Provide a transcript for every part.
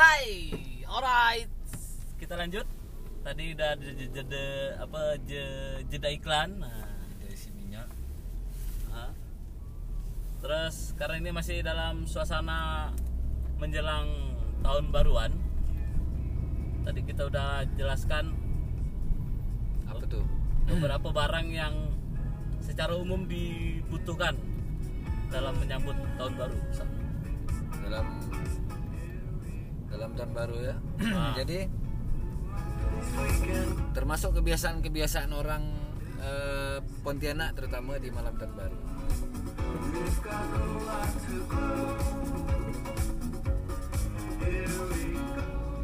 Hai, alright, kita lanjut. Tadi udah ada jeda iklan. Nah, dari sininya. Terus karena ini masih dalam suasana menjelang tahun baruan. Tadi kita udah jelaskan apa tuh? Beberapa barang yang secara umum dibutuhkan dalam menyambut tahun baru. Dalam tahun baru ya. Jadi termasuk kebiasaan-kebiasaan orang Pontianak terutama di malam tahun baru.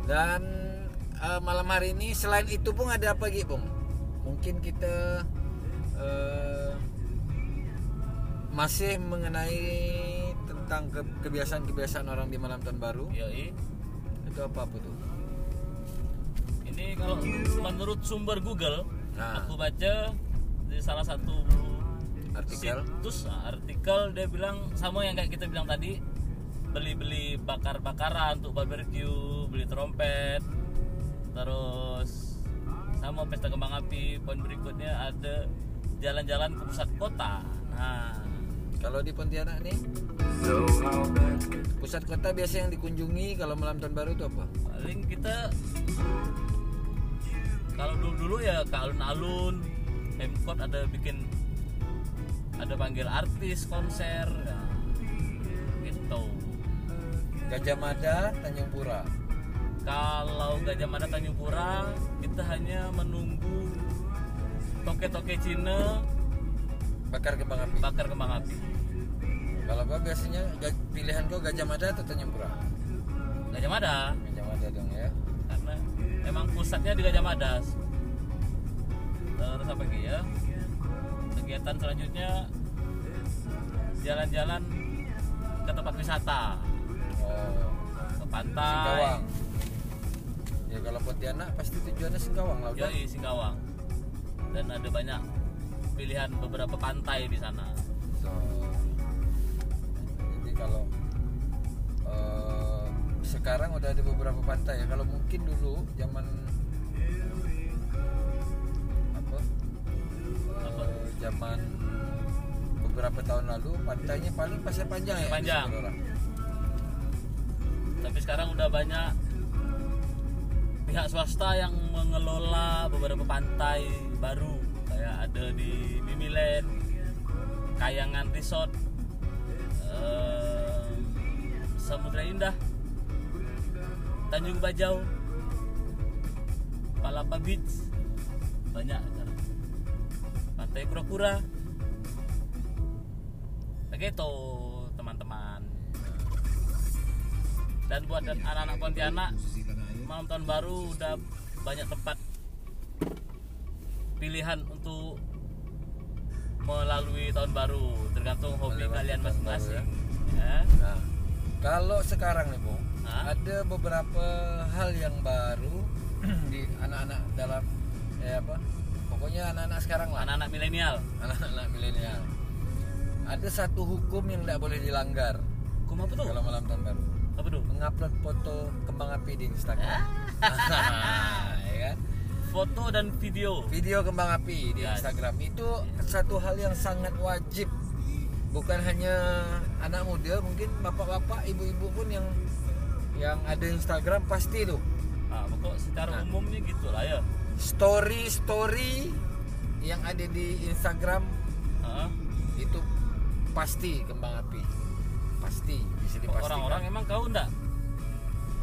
Dan malam hari ini selain itu pun ada apa lagi, Bung? Mungkin kita masih mengenai tentang kebiasaan-kebiasaan orang di malam tahun baru. Yoi. Itu apa tuh? Ini kalau menurut sumber Google, aku baca di salah satu artikel, terus artikel dia bilang sama yang kayak kita bilang tadi, beli bakar-bakaran untuk barbecue, beli trompet, terus sama pesta kembang api. Poin berikutnya ada jalan-jalan ke pusat kota. Nah, kalau di Pontianak nih, pusat kota biasa yang dikunjungi kalau malam tahun baru itu apa? Paling kita kalau dulu ya ke alun-alun. Pemkot ada panggil artis konser ya. Gitu. Gajah Mada, Tanjung Pura. Kalau Gajah Mada, Tanjung Pura, kita hanya menunggu toke-toke Cina bakar kembang api. Kalau gua biasanya pilihan gua Gajah Mada atau Tanjung Pura. Gajah Mada dong ya. Karena emang pusatnya di Gajah Mada. Terus apa lagi ya? Kegiatan selanjutnya jalan-jalan ke tempat wisata. Oh, ke pantai. Singkawang. Ya kalau Pontianak pasti tujuannya Singkawang lah udah. Iya, Singkawang. Dan ada banyak pilihan beberapa pantai di sana. So, jadi kalau sekarang udah ada beberapa pantai. Kalau mungkin dulu zaman beberapa tahun lalu pantainya paling Pasir Panjang ya. Panjang. Tapi sekarang udah banyak pihak swasta yang mengelola beberapa pantai baru. Kayak ada di Mimiland, Kayangan Resort, Samudra Indah, Tanjung Bajau, Palapa Beach, banyak. Pantai Kura-kura, Begeto, teman-teman. Dan buat anak-anak Pontianak, malam tahun baru udah banyak tempat pilihan untuk melalui tahun baru, tergantung hobi kalian masing-masing ya. Nah, kalau sekarang nih Bung, ada beberapa hal yang baru di anak-anak dalam pokoknya anak-anak sekarang lah, anak-anak milenial. Ada satu hukum yang tidak boleh dilanggar. Hukum apa tuh? Kalau malam tahun baru. Apa tuh? Mengupload foto kembang api di Instagram. Ya kan? Foto dan video kembang api di Instagram itu satu hal yang sangat wajib, bukan hanya anak muda, mungkin bapak-bapak, ibu-ibu pun yang ada Instagram pasti tuh. Pokok secara umumnya gitulah ya. Story yang ada di Instagram itu pasti kembang api, pasti bisa dipastikan. Orang-orang emang kau enggak?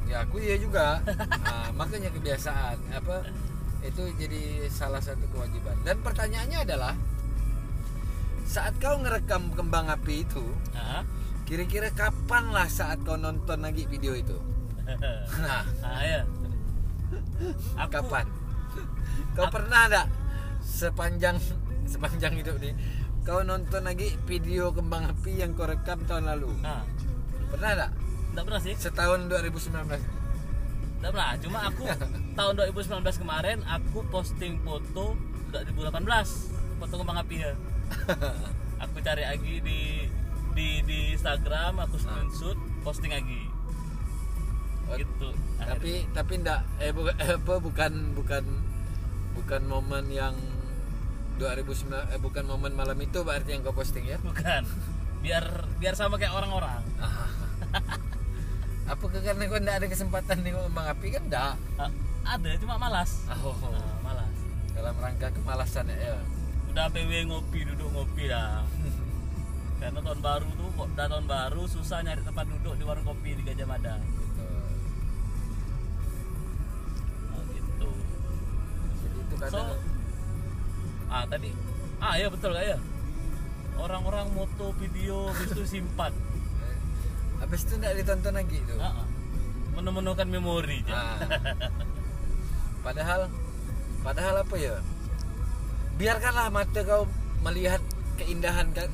Ya aku iya juga. Makanya kebiasaan itu jadi salah satu kewajiban. Dan pertanyaannya adalah, saat kau ngerekam kembang api itu, kira-kira kapan lah saat kau nonton lagi video itu? Ya. Kapan? Kau pernah enggak sepanjang hidup nih, kau nonton lagi video kembang api yang kau rekam tahun lalu? Pernah enggak? Enggak pernah sih. Setahun 2019. Tidak pernah, cuma aku tahun 2019 kemarin aku posting foto 2018, foto kembang api ya. Aku cari lagi di Instagram, aku screenshot, posting lagi. gitu. Tapi enggak bukan momen yang 2009, bukan momen malam itu berarti yang kau posting ya? Bukan. Biar sama kayak orang-orang. Apa karena kau enggak ada kesempatan nih mengapi kan enggak? Ada, cuma malas. Malas. Dalam rangka kemalasan ya. Udah PW duduk ngopi dah. Karena tahun baru susah nyari tempat duduk di warung kopi di Gajah Mada. Gitu. Jadi itu kan. Ya betul gak ya? Orang-orang moto video itu simpan. Habis itu enggak ditonton lagi itu. Menemukan memori. Padahal apa ya? Biarkanlah mata kau melihat keindahan kan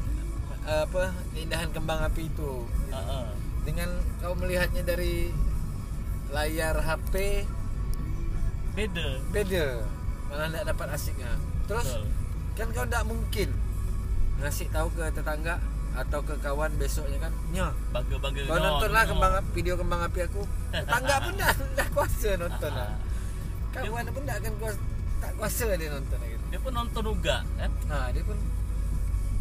keindahan kembang api itu. Dengan kau melihatnya dari layar HP beda malah tidak dapat asiknya. Terus kan kau tidak mungkin ngasih tahu ke tetangga atau ke kawan besoknya kan baga-baga kau nontonlah video kembang api aku. Tetangga pun tidak kuasa nonton lah. Kawan pun tidak akan kuasa dia nonton gitu. Dia pun nonton juga kan?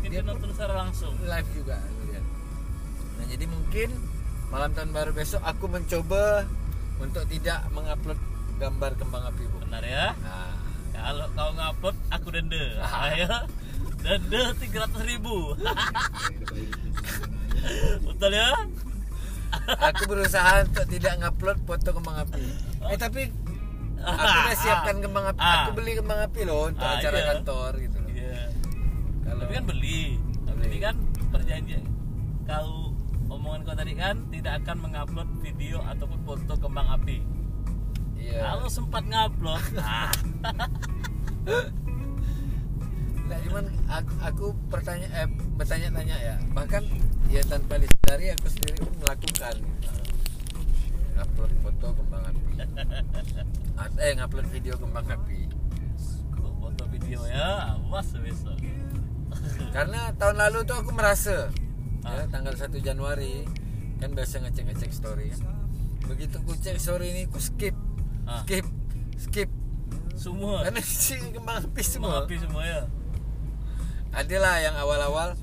Dia nonton secara langsung live juga ya. Nah jadi mungkin malam tahun baru besok aku mencoba untuk tidak mengupload gambar kembang api bu. Benar ya? Kalau kau ngupload aku denda. Ayo denda 300.000. Betul ya? Aku berusaha untuk tidak ngupload foto kembang api. Tapi aku udah siapkan kembang api. Aku beli kembang api loh untuk acara kantor gitu. Tapi kan beli kan perjanjian. Kau omongan kau tadi kan tidak akan mengupload video ataupun foto kembang api. Iya. Kalau sempat ngupload, nah, cuman aku bertanya-tanya ya. Bahkan ya tanpa disadari aku sendiri melakukan ngupload foto kembang api. Ngupload video kembang api. Foto video ya, awas besok. Karena tahun lalu tuh aku merasa ya, tanggal 1 Januari kan biasa ngecek story kan. Begitu ku cek story ini ku skip semua. Karena kembang api semua. Ya. Adalah yang awal-awal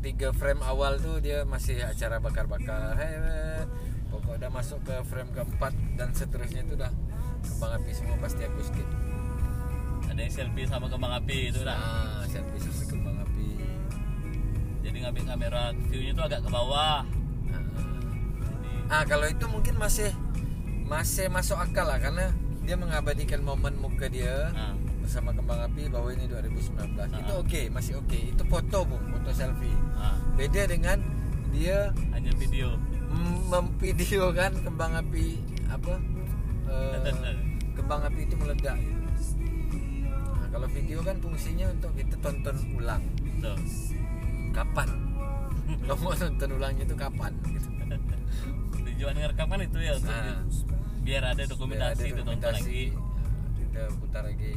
3 frame awal tuh dia masih acara bakar-bakar. Pokoknya udah masuk ke frame keempat dan seterusnya itu udah kembang api semua, pasti aku skip. Ada yang selfie sama kembang api itu dah. Selfie sama kembang api. Jadi ngambil kamera view-nya tuh agak ke bawah. Kalau itu mungkin masih masuk akal lah karena dia mengabadikan momen muka dia bersama kembang api bahwa ini 2019. Itu masih oke. Itu foto, foto selfie. Beda dengan dia hanya video. Memvideokan kembang api kembang api itu meledak. Kalau video kan fungsinya untuk kita tonton ulang. Betul. Kapan? Kalau mau tonton ulangnya itu kapan? Gitu. Tujuan ngerekam kan itu ya untuk biar ada dokumentasi itu tonton lagi. Kita putar lagi.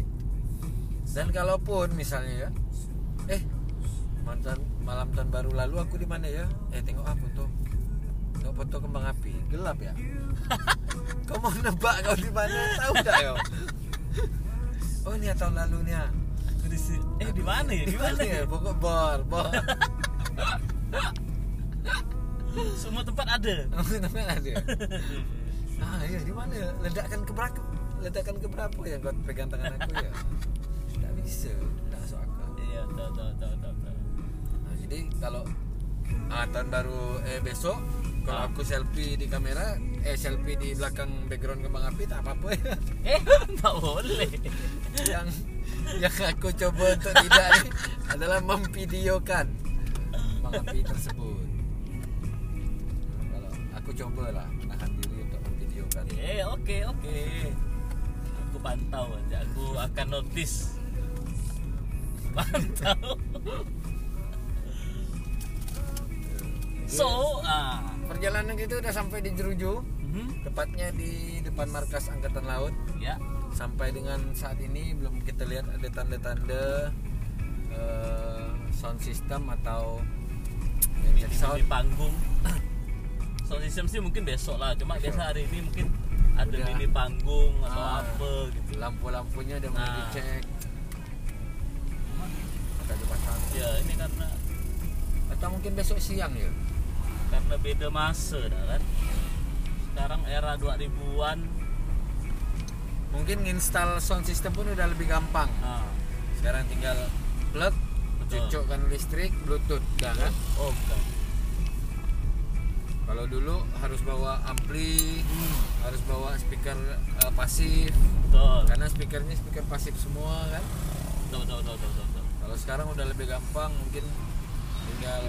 Dan kalaupun misalnya ya, malam tahun baru lalu aku di mana ya? Tengok foto kembang api gelap ya. Kau mau nebak kau di mana? Tahu enggak ya? Oh ini tahun lalunya. Di mana ya? Di mana ya? Pokok bar. Semua tempat ada. Iya di mana? Ledakan keberapa yang kau pegang tangan aku ya? Tidak bisa, tidak masuk akal. Iya, tahu. Nah, jadi kalau tahun baru besok kalau aku selfie di kamera, selfie di belakang background kembang api tak apa-apa ya. Tak boleh. Yang aku coba untuk tidak ini adalah memvideokan kembang api tersebut. Kalau aku cobalah menahan diri untuk memvideokan. Oke. Aku pantau aja, aku akan notice. Pantau. Perjalanan kita udah sampai di Jeruju, tepatnya di depan markas Angkatan Laut. Ya. Sampai dengan saat ini belum kita lihat ada tanda-tanda sound system atau di panggung. sound system sih mungkin besok lah, cuma biasa hari ini mungkin ada mini panggung atau apa gitu. Lampu-lampunya udah mulai dicek. Ya ini karena atau mungkin besok siang ya, karena beda masa dah kan. Sekarang era 2000-an mungkin install sound system pun udah lebih gampang. Sekarang tinggal plug, cucukkan listrik, bluetooth, kan? Oh, bukan. Kalau dulu harus bawa ampli, harus bawa speaker pasif. Betul. Karena speakernya speaker pasif semua kan? Betul. Kalau sekarang udah lebih gampang, mungkin tinggal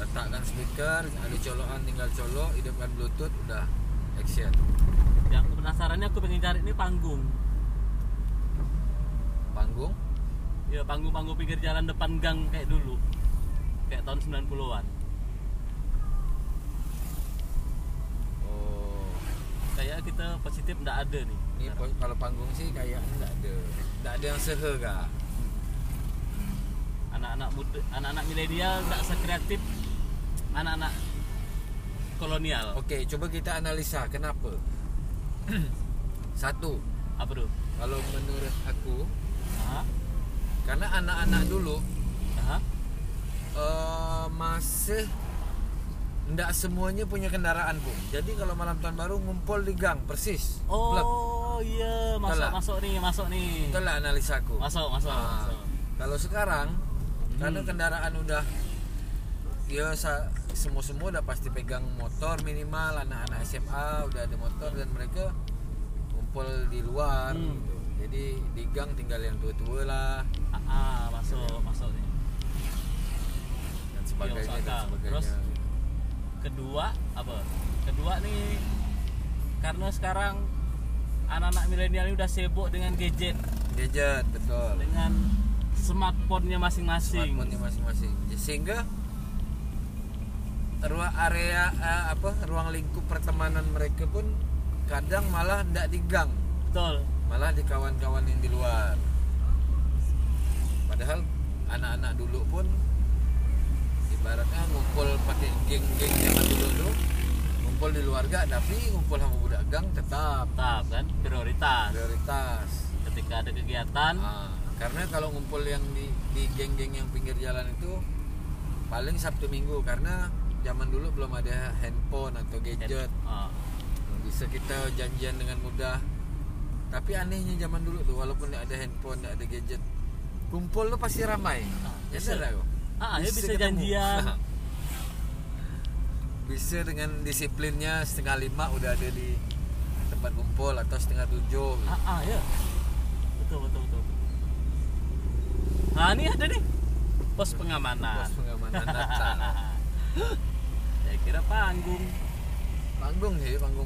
letakkan speaker, ada colokan tinggal colok, hidupkan bluetooth, udah action. Yang aku penasarannya, aku pengen cari ini panggung. Panggung? Ya, panggung-panggung pinggir jalan depan gang kayak dulu. Kayak tahun 90-an. Oh. Kayak kita positif enggak ada nih. Ini kalau panggung sih kayak enggak ada. Enggak ada yang sehe enggak. Anak-anak muda, anak-anak milenial enggak sekreatif anak-anak kolonial. Oke, coba kita analisa kenapa. Satu, apa tuh? Kalau menurut aku, karena anak-anak dulu masih ndak semuanya punya kendaraan, Bu. Jadi kalau malam tahun baru ngumpul di gang persis. Oh iya, masuk nih. Itulah analisaku. Masuk. Kalau sekarang karena kendaraan udah ya semua udah pasti pegang motor, minimal anak-anak SMA udah ada motor dan mereka ngumpul di luar. Jadi di gang tinggal yang tua-tua lah. Masuk nih. Dan sebagainya. Terus kedua apa? Kedua nih karena sekarang anak-anak milenial ini udah sibuk dengan gadget. Gadget, betul. Dengan smartphone-nya masing-masing. Sehingga ruang area ruang lingkup pertemanan mereka pun kadang malah enggak di gang. Betul. Malah di kawan-kawan yang di luar. Padahal anak-anak dulu pun ibaratnya ngumpul pakai geng-geng zaman dulu, ngumpul di luar gak, tapi ngumpul sama budak gang tetap kan prioritas ketika ada kegiatan. Karena kalau ngumpul yang di geng-geng yang pinggir jalan itu paling Sabtu Minggu, karena zaman dulu belum ada handphone atau gadget. Bisa kita janjian dengan mudah. Tapi anehnya zaman dulu tuh, walaupun nggak ada handphone, nggak ada gadget, kumpul lo pasti ramai. Ya benar kok. Bisa janjian. Bisa dengan disiplinnya 4:30 udah ada di tempat kumpul atau 6:30. Ya. Betul. Nah, ini ada nih. Pos pengamanan Natal. Saya kira panggung. Panggung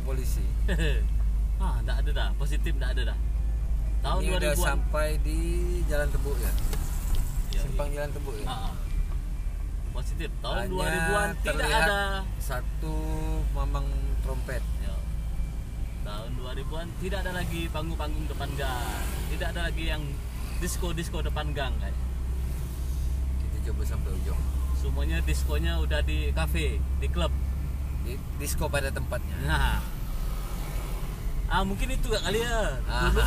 polisi. Enggak ada dah, positif enggak ada dah. Tahun 2000 udah sampai di Jalan Tebu ya. Simpang Jalan Tebu ya. Positif tahun 2000-an tidak ada. Satu mamang trompet. Tahun 2000-an tidak ada lagi panggung-panggung depan gang. Tidak ada lagi yang disco depan gang kayak. Kita coba sampai ujung. Semuanya diskonya udah di kafe, di klub. Disko pada tempatnya. Mungkin itu gak kali ya dulu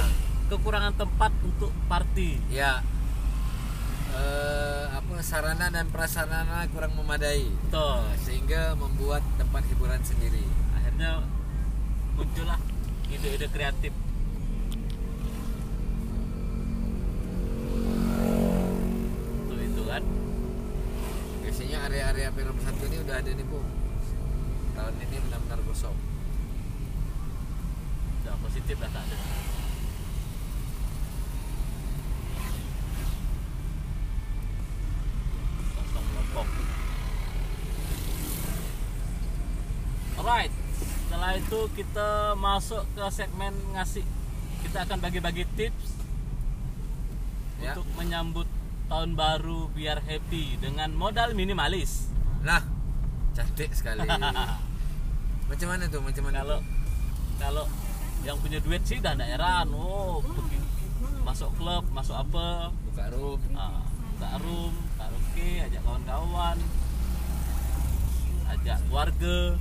kekurangan tempat untuk party ya, sarana dan prasarana kurang memadai. Betul. Sehingga membuat tempat hiburan sendiri, akhirnya muncullah ide-ide kreatif. Itu kan biasanya area-area Perum 1 ini udah ada nih, Bu. Tahun ini benar-benar kosong. Positif lah, tak ada. Kosong kelompok. Alright, setelah itu kita masuk ke segmen ngasih. Kita akan bagi-bagi tips untuk menyambut tahun baru biar happy dengan modal minimalis. Nah, cantik sekali. Macam mana tuh? Kalau yang punya duit sih dah daerah, masuk klub, masuk apa, buka room, karaoke, ajak kawan-kawan, ajak keluarga.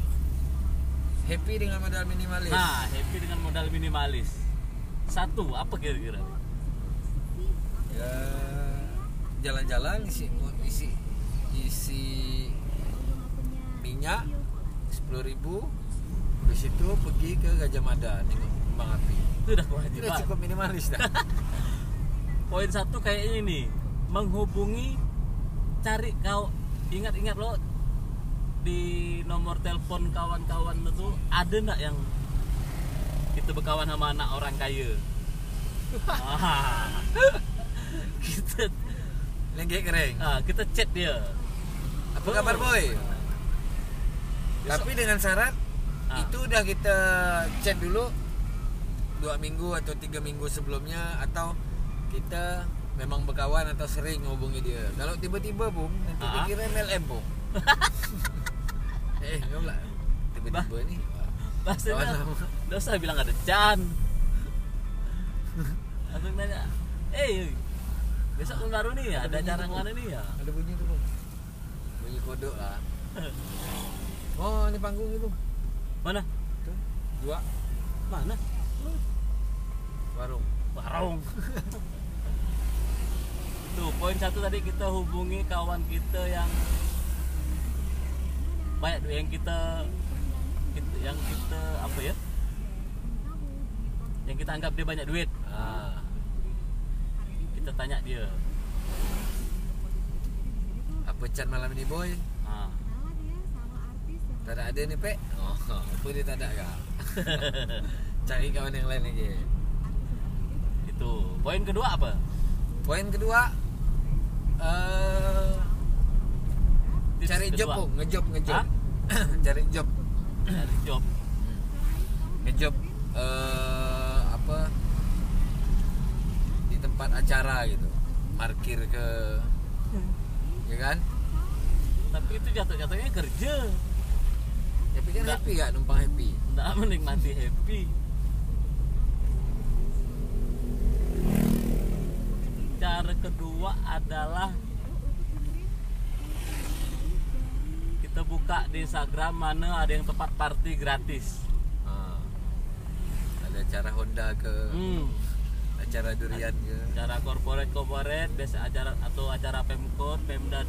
Happy dengan modal minimalis. Nah, happy dengan modal minimalis. Satu, apa kira-kira? Ya, jalan-jalan, isi minyak 10.000. Habis itu pergi ke Gajah Mada tengok kembang api. Itu dah kewajiban. Itu dah cukup minimalis dah. Poin satu kayaknya ini, menghubungi, cari kau, ingat-ingat lo di nomor telepon kawan-kawan lo tuh ada nggak yang kita berkawan sama anak orang kaya? Kita lenggek kering. Kita chat dia. Apa kabar boy? Tapi dengan syarat itu udah kita chat dulu 2 minggu atau 3 minggu sebelumnya, atau kita memang berkawan atau sering hubungi dia. Kalau tiba-tiba bung, nanti dikira MLM bung. Jomlah. Tiba-tiba ini. Bahasanya, dah saya bilang ada Chan. Langsung nanya, besok tahun baru nih ya, ada acara mana nih ya? Ada bunyi tu bung. Bunyi kodok lah. Oh, ini panggung itu. Mana? Itu. 2. Mana? Warung. Tuh, poin 1 tadi kita hubungi kawan kita yang banyak duit, yang kita apa ya? Yang kita anggap dia banyak duit. Kita tanya dia. Apa chat malam ini, boy? Tak ada ni, Pek. Apa dia tak ada kah? Cari kawan yang lain lagi. Itu. Poin kedua apa? Poin kedua, cari job, ngejob. Cari job. Ngejob di tempat acara gitu. Parkir ke, ya kan? Tapi itu jatuh-jatuhnya kerja. Tapi kan happy gak numpang happy? Nggak, menikmati happy. Cara kedua adalah kita buka di Instagram mana ada yang tempat party gratis. Ada acara Honda ke, acara durian ke, acara corporate biasa, acara atau acara Pemkot, Pemda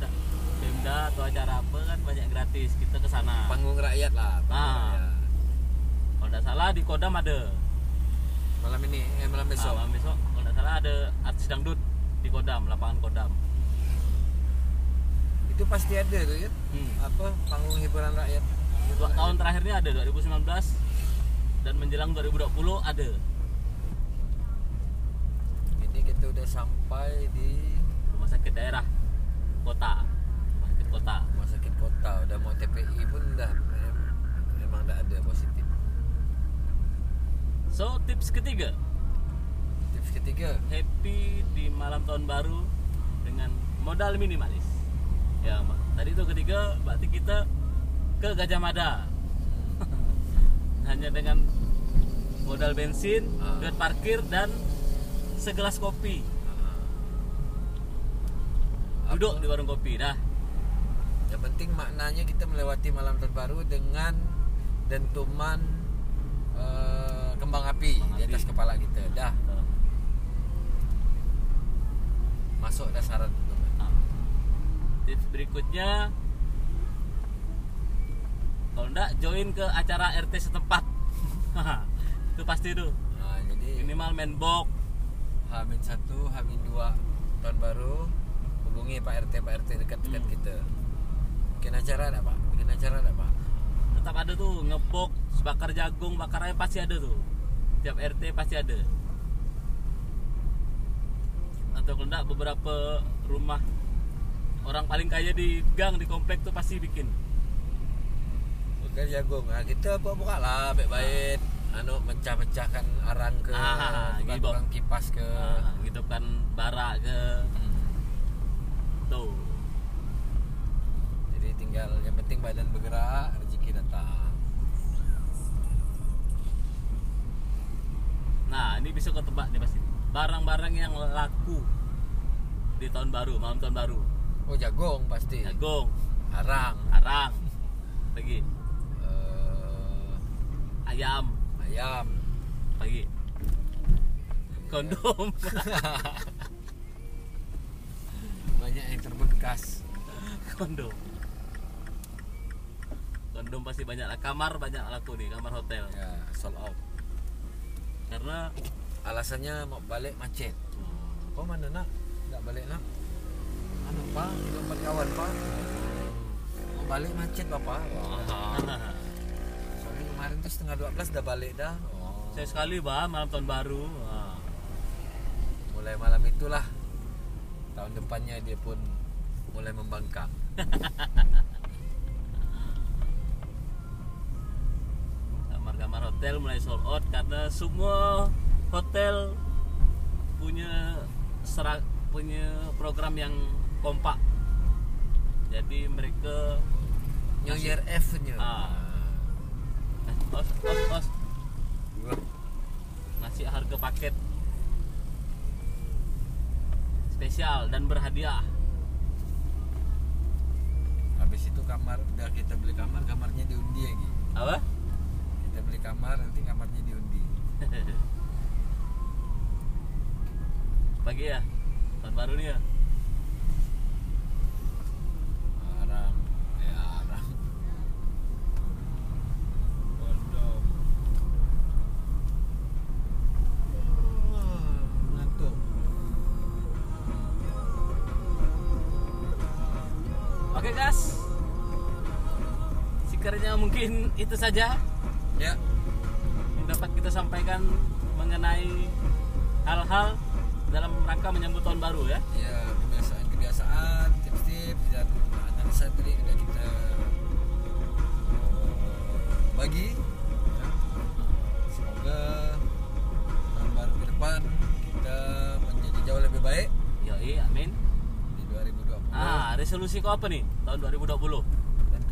atau acara apa kan banyak gratis, kita ke sana. Panggung rakyat lah. Kalau tidak salah di Kodam ada. Malam ini, malam besok. Malam besok kalau tidak salah ada artis dangdut di Kodam, lapangan Kodam. Itu pasti ada tu ya. Panggung hiburan rakyat. 2 tahun terakhirnya ada, 2019 dan menjelang 2020 ada. Ini kita sudah sampai di rumah sakit daerah kota. Rumah sakit kota udah mau TPI pun dah memang dah ada positif. So tips ketiga happy di malam tahun baru dengan modal minimalis. Ya, tadi itu ketiga berarti kita ke Gajah Mada. Hanya dengan modal bensin, duit parkir dan segelas kopi. Duduk di warung kopi dah. Yang penting maknanya kita melewati malam terbaru dengan dentuman kembang api di atas kepala kita. Dah. Masuk dah syarat. Tips berikutnya, kalau enggak join ke acara RT setempat. Itu pasti tuh. Jadi minimal menbok H-1, H-2 tahun baru, hubungi Pak RT dekat-dekat kita. Bikin acara enggak, Pak? Tetap ada tuh, ngebok, bakar jagung, bakar ayam pasti ada tuh. Tiap RT pasti ada. Atau kalau enggak beberapa rumah orang paling kaya di gang, di komplek tuh pasti bikin. Bakar jagung. Kita buka lah baik-baik. Mecah-mecahkan arang ke, tukang kipas ke, gitu kan bara ke. Tuh. Jadi tinggal yang penting badan bergerak, rezeki datang. Nah, ini bisa kau tebak nih pasti. Barang-barang yang laku di tahun baru, malam tahun baru. Oh, jagung pasti. Jagung, arang. Lagi. ayam lagi kondom. Banyak yang terbekas. Kondom pasti banyak lah. Kamar banyak laku nih, kamar hotel ya, sold out. Karena alasannya mau balik macet. Kau mana nak? Nggak balik nak? Anu pak, di tempat kawan pak. Mau balik macet bapak. Soalnya kemarin tuh 11:30 udah balik dah. Saya sekali bah malam tahun baru. Mulai malam itulah tahun depannya dia pun mulai membangkang. Kamar hotel mulai sold out karena semua hotel punya program yang kompak. Jadi mereka yang YRF-nya. Os ngasih harga paket spesial dan berhadiah. Habis itu kamar udah kita beli kamar, kamarnya diundi lagi. Apa? Kita beli kamar, nanti kamarnya diundi. Pagi ya? Tahun baru nih ya? Arang. Ya arang. Kondom. Ngantuk. Oke guys, sekitarnya mungkin itu saja ya yang dapat kita sampaikan mengenai hal-hal dalam rangka menyambut tahun baru ya. Ya, kebiasaan, tips-tips dan analisa tadi sudah kita bagi. Ya. Semoga tahun baru ke depan kita menjadi jauh lebih baik. Ya, amin. Di 2020. Resolusi kau apa nih tahun 2020?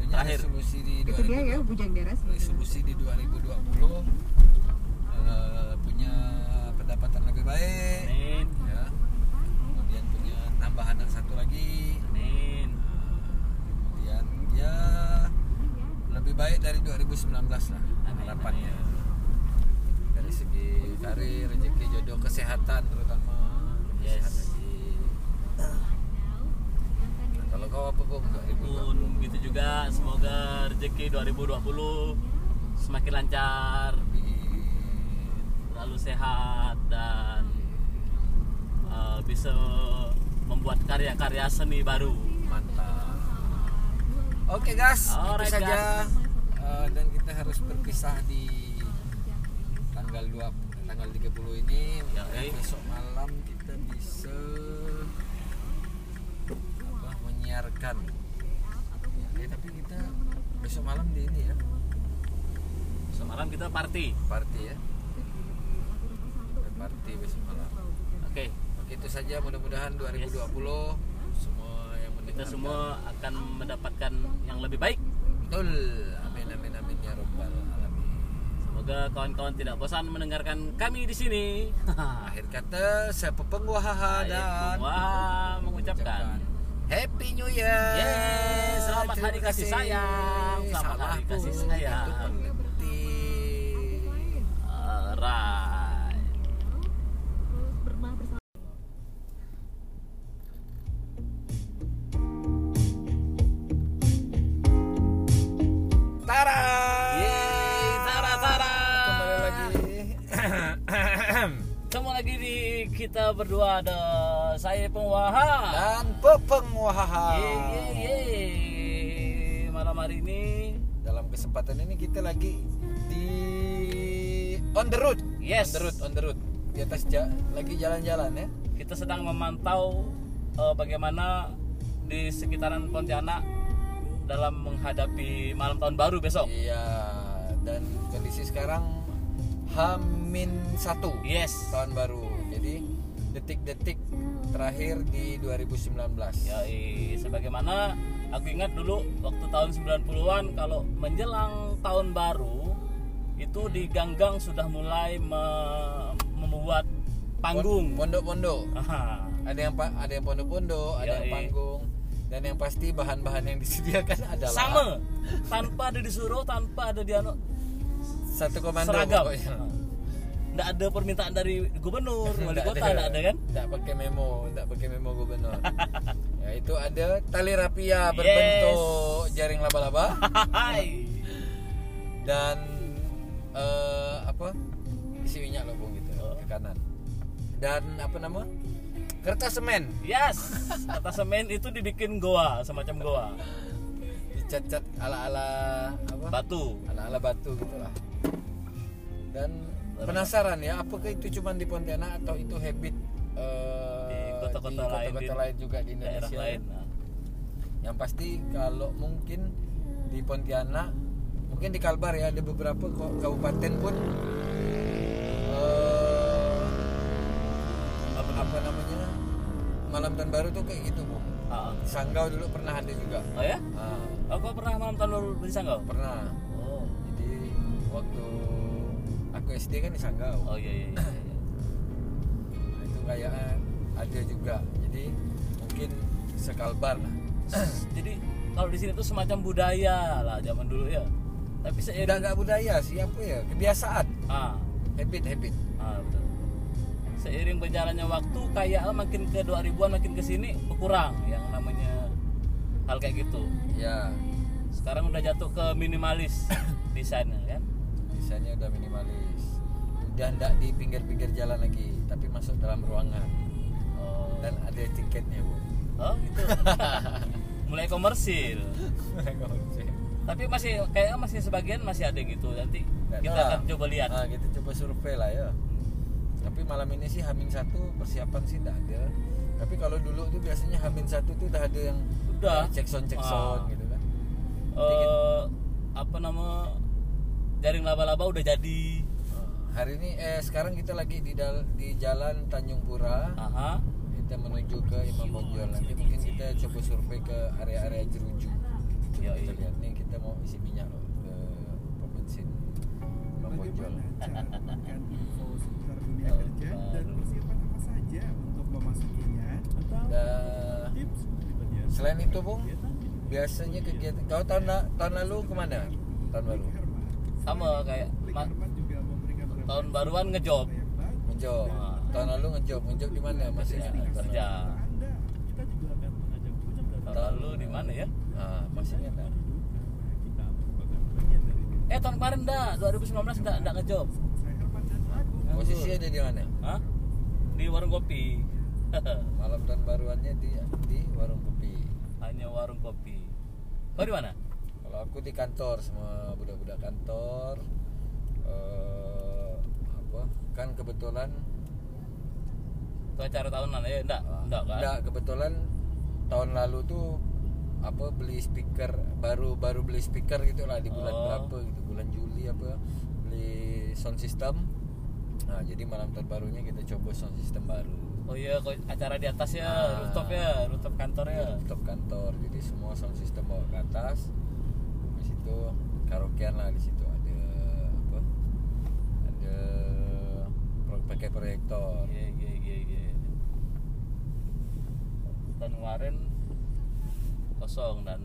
Terakhir. Resolusi di 2020 punya pendapatan lebih baik. Amin. Ya. Kemudian punya tambahan yang satu lagi. Amin. Kemudian ya lebih baik dari 2019 lah harapannya. Dari segi karir, rezeki, jodoh, kesehatan terutama. Yes. Kalau kau apa Bung? Gitu juga, semoga rezeki 2020 semakin lancar, lalu sehat dan bisa membuat karya-karya seni baru. Mantap. Oke guys, itu saja. Dan kita harus berpisah di tanggal 30 ini. Yoi. Besok malam kita bisa menyiarkan. Ya, tapi kita besok malam di ini ya. Besok malam kita party ya. Kita party besok malam. Oke, itu saja, mudah-mudahan 2020 semua yang kita semua akan mendapatkan yang lebih baik. Betul. Amin ya rabbal alamin. Semoga kawan-kawan tidak bosan mendengarkan kami di sini. Akhir kata saya Ipung Wahah dan mengucapkan Happy New Year. Yes, selamat hari kasih sayang. Selamat hari kasih sayang. Alright. Tara. Yeay, tara. Kembali lagi. Semua lagi di kita berdua ada saya Ipung Wahah dan Ipung Wahah. Malam hari ini dalam kesempatan ini kita lagi di on the road. Yes. On the road. Di atas lagi jalan-jalan ya. Kita sedang memantau bagaimana di sekitaran Pontianak dalam menghadapi malam tahun baru besok. Iya. Dan kondisi sekarang H-1 tahun baru. Jadi detik-detik terakhir di 2019. Yoi, sebagaimana aku ingat dulu waktu tahun 90-an kalau menjelang tahun baru itu di gang-gang sudah mulai membuat panggung, pondok-pondok. Ada yang pondok-pondok, ada yang panggung, dan yang pasti bahan-bahan yang disediakan adalah sama tanpa ada disuruh, tanpa ada dianu. satu komando seragam. Nggak ada permintaan dari gubernur, wali kota, nggak ada kan? Nggak pakai memo gubernur. Ya, itu ada tali rapia berbentuk jaring laba-laba. Dan isi minyak lubung gitu ke kanan. Dan apa nama? Kertas semen. Yes. Kertas semen itu dibikin goa, semacam goa. Dicat-cat ala-ala apa? Batu. Ala-ala batu gitulah. Dan penasaran ya, apakah itu cuma di Pontianak atau itu habit di kota-kota lain juga di Indonesia lain. Nah. Yang pasti kalau mungkin di Pontianak, mungkin di Kalbar ya, ada beberapa kabupaten pun apa namanya, malam tahun baru tuh kayak gitu Bu. Sanggau dulu pernah ada juga. Oh ya? Aku pernah malam tahun baru di Sanggau? Pernah. Oh. Jadi waktu aku SD kan di Sanggau. Oh iya. Nah, itu kayak ada juga. Jadi mungkin sekalbar lah. Jadi kalau di sini tuh semacam budaya lah zaman dulu ya. Tapi seiring udah nggak budaya sih apa ya, kebiasaan. Habit. Betul. Seiring berjalannya waktu kayak makin ke 2000-an makin ke sini berkurang yang namanya hal kayak gitu. Ya. Sekarang udah jatuh ke minimalis desainnya kan. Desainnya udah minimalis, udah nggak di pinggir-pinggir jalan lagi, tapi masuk dalam ruangan. Dan ada tiketnya Bu. Oh gitu. Mulai komersil. Tapi masih kayaknya sebagian masih ada gitu, nanti nggak kita akan coba lihat. Kita coba survei lah ya. Tapi malam ini sih H-1 persiapan sih nggak ada. Tapi kalau dulu tuh biasanya H-1 tuh udah ada yang udah cekson gitu kan. Apa nama? Jaring laba-laba udah jadi. Hari ini sekarang kita lagi di Jalan Tanjung Pura. Kita menuju ke Imam Bonjol. Nanti mungkin kita coba survei ke area-area Jeruju. Kita lihat nih, kita mau isi minyak loh ke pom bensin Imam Bonjol. Selain itu Bung, biasanya kegiatan kau tahun lalu kemana? Tahun baru sama kayak tahun baruan ngejob. Tahun lalu ngejob di mana maksudnya? Kerja. Tahun lalu di mana ya? Maksudnya kan. Tahun kemarin 2019 enggak ngejob. Posisi ada di mana? Di warung kopi. Malam tahun baruannya di warung kopi. Hanya warung kopi. Kau di mana? Kalau aku di kantor sama budak-budak kantor, kan kebetulan itu acara tahunan ya, enggak kan? Enggak, kebetulan tahun lalu tuh beli speaker, baru beli speaker gitulah di bulan berapa gitu, bulan Juli beli sound system. Nah, jadi malam tahun barunya kita coba sound system baru. Oh iya, acara di atas ya, rooftop ya, rooftop kantor ya. Rooftop kantor, jadi semua sound system bawa ke atas. Di situ karaokean lah, di situ ada pakai proyektor. Iya. Tahun kemarin kosong dan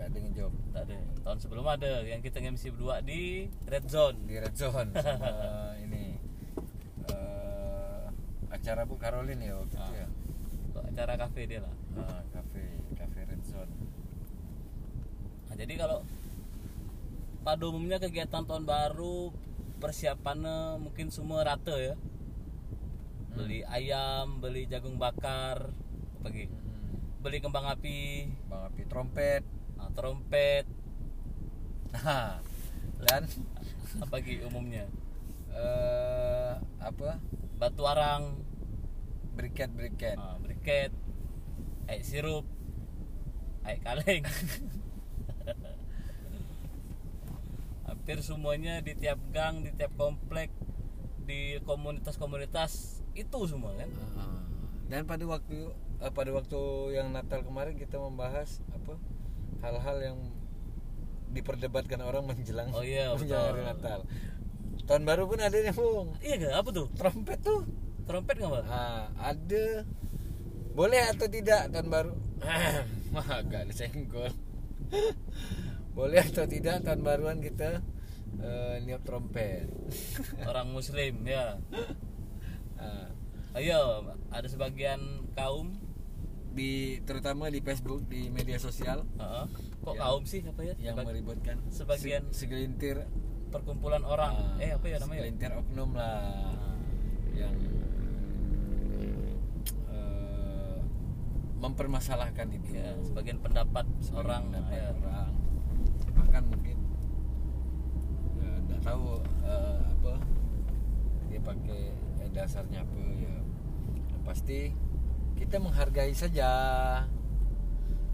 nggak ada ngejob. Nggak ada. Tahun sebelum ada yang kita nge-MC berdua di Red Zone. Di Red Zone sama ini. Acara Bu Karolin ya waktu itu ya. Acara kafe dia lah. Kafe Red Zone. Nah, jadi kalau pada umumnya kegiatan tahun baru persiapannya mungkin semua rata ya. Beli ayam, beli jagung bakar pagi. Beli kembang api, trompet. Dan pagi umumnya batu arang, briket, air sirup, air kaleng. Hampir semuanya di tiap gang, di tiap komplek, di komunitas-komunitas itu semua kan. Dan pada waktu yang Natal kemarin kita membahas hal-hal yang diperdebatkan orang menjelang hari Natal. Tahun baru pun ada nih Bung. Iya gak? Apa tuh? Trompet gak Bang? Ada. Boleh atau tidak tahun baru? Agak disenggol. Boleh atau tidak tahun baruan kita niup trompet. Orang muslim ya. Ayo, ada sebagian kaum di terutama di Facebook, di media sosial. Kok kaum sih apa ya? Yang meributkan sebagian segelintir perkumpulan orang. Apa ya namanya? Segelintir oknum lah. Yang mempermasalahkan itu ya, sebagian pendapat orang, orang bahkan mungkin nggak tahu apa dia pakai dasarnya apa ya. Nah, pasti kita menghargai saja,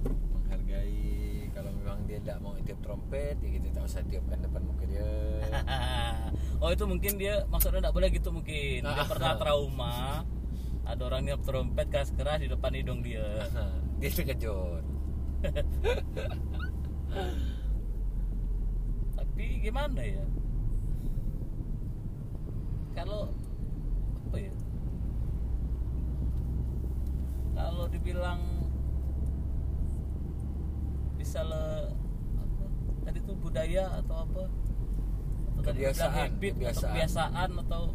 menghargai. Kalau memang dia tidak mau tiup trompet ya kita tak usah tiupkan depan muka dia. Oh itu mungkin dia maksudnya tidak boleh gitu mungkin. Dia pernah trauma. Ada orang niup trompet keras-keras di depan hidung dia. Dia terkejut. Tapi gimana ya? Kalau apa ya? Kalau dibilang bisa le apa? Tadi tuh budaya atau apa? Atau kebiasaan, habit, kebiasaan atau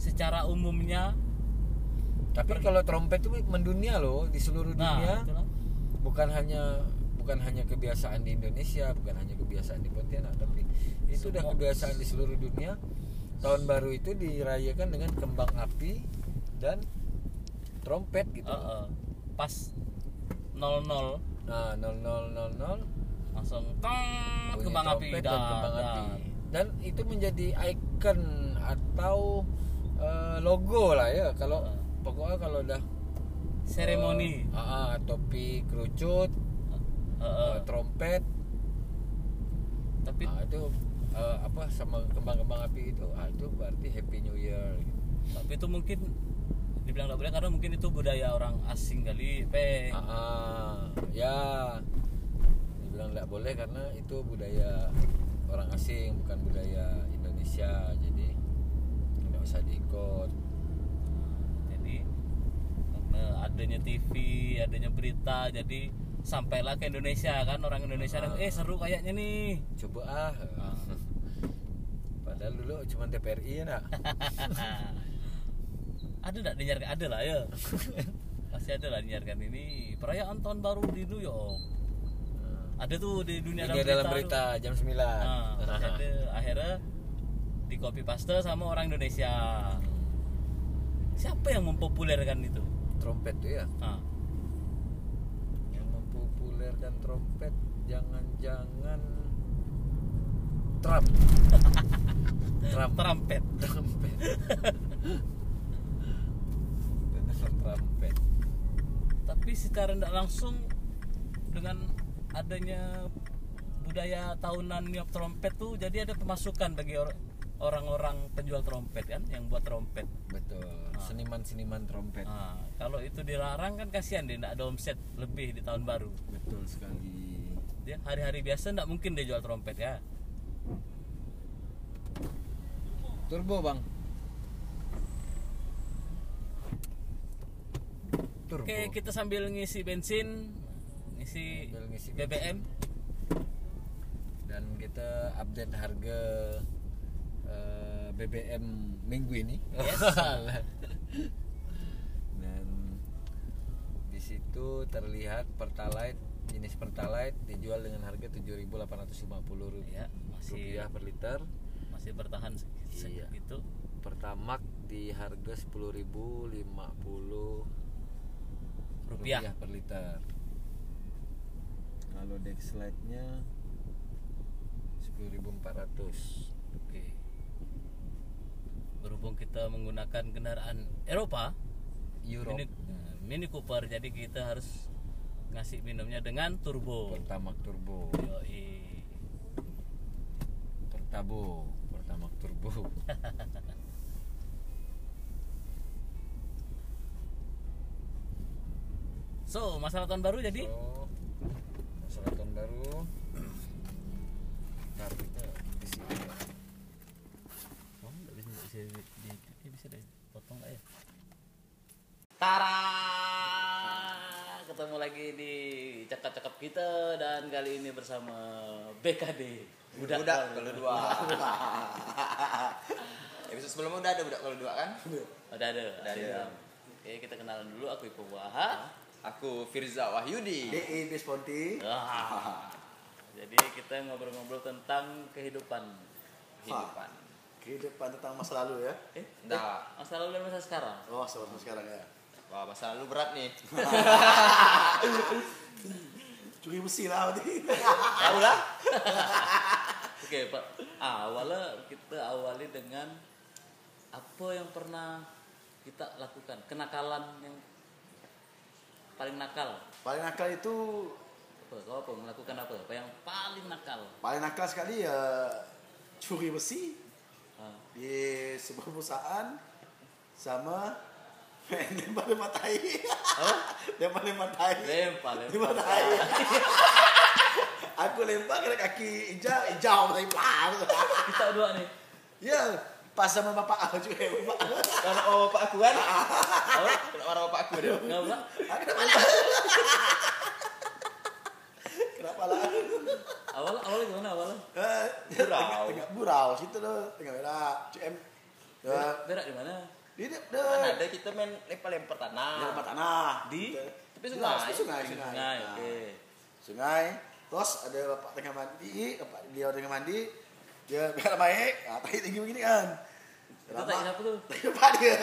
secara umumnya. Tapi kalau trompet itu mendunia loh, di seluruh dunia. Nah, bukan hanya kebiasaan di Indonesia, bukan hanya kebiasaan di Pontianak, tapi itu udah kebiasaan di seluruh dunia. Tahun baru itu dirayakan dengan kembang api dan trompet gitu. Pas 00. Nah, 00:00 langsung tong kembang api dan kembang api. Dan itu menjadi ikon atau logo lah ya kalau pokoknya kalau udah seremoni topi kerucut trompet tapi itu apa sama kembang-kembang api itu berarti happy new year gitu. Tapi itu mungkin dibilang enggak boleh karena mungkin itu budaya orang asing kali ya dibilang enggak boleh karena itu budaya orang asing bukan budaya Indonesia, jadi enggak usah diikut. Adanya TV, adanya berita, jadi sampailah ke Indonesia kan orang Indonesia. Seru kayaknya nih. Coba Padahal dulu cuma TPRI ya nak. Ada tak dinyarkan? Ada lah ya. Pasti ada lah dinyarkan ini perayaan tahun baru di New York. Ada tuh di dunia dalam berita jam 9. Ada akhirnya di copy paste sama orang Indonesia. Siapa yang mempopulerkan itu? Trompet tuh ya? Yang mempopulerkan trompet jangan-jangan Trump. Trompet. Trompet. Tapi secara tidak langsung dengan adanya budaya tahunan niup trompet tuh jadi ada pemasukan bagi orang-orang penjual trompet kan yang buat trompet. Betul. Seniman-seniman trompet. Kalau itu dilarang kan kasihan dia enggak ada omset lebih di tahun baru. Betul sekali. Dia hari-hari biasa enggak mungkin dia jual trompet ya. Turbo, Bang. Turbo. Oke, kita sambil ngisi bensin, ngisi BBM. Dan kita update harga BBM minggu ini. Dan di situ terlihat pertalite, jenis pertalite dijual dengan harga Rp7.850 ya, rupiah per liter. Masih bertahan segitu. Pertamax di harga Rp10.050 per liter. Kalau Dexlite-nya Rp10.400. Oke. Berhubung kita menggunakan kendaraan Eropa. Mini Cooper, jadi kita harus ngasih minumnya dengan turbo. Pertamax turbo. Pertamax turbo. So, masalah tahun baru jadi? Masalah tahun baru. Bisa dipotong nggak ya? Tara, ketemu lagi di cakap-cakap kita dan kali ini bersama BKD. Budak kalau dua. Episode sebelumnya udah ada budak kalau dua kan? Udah ada. Oke, kita kenalan dulu. Aku Ipung Wahah. Aku Firza Wahyudi. DI Bisponti. Jadi kita ngobrol-ngobrol tentang kehidupan. Kehidupan tentang masa lalu ya? Enggak. Masa lalu dan masa sekarang. Oh, masa sekarang ya. Wah, masa lalu berat nih. Curi besi lah tadi. Tahu lah. Oke, Pak. Awalnya kita awali dengan apa yang pernah kita lakukan? Kenakalan yang paling nakal. Paling nakal itu apa? Kau apa melakukan apa? Apa yang paling nakal? Paling nakal sekali ya curi besi di sebuah perusahaan sama lempar tai. Aku lempar kena kaki hijau tai pelan. Kita dua nih. Ya, pas sama bapak aku juga. Karena bapak aku kan. Kena marah bapak aku dia. Enggak pula. Kenapa lah? Awalnya gimana awalnya? Tengah burau situ loh, tengah berak. CM. Berak di mana? Kan ada kita main lempar tanah. Di? Tapi sungai. Okay. Sungai. Terus ada bapak tengah mandi. Dia biar baik. Nah, tai tinggi begini kan. Itu tai siapa tuh? Tai bapak dia.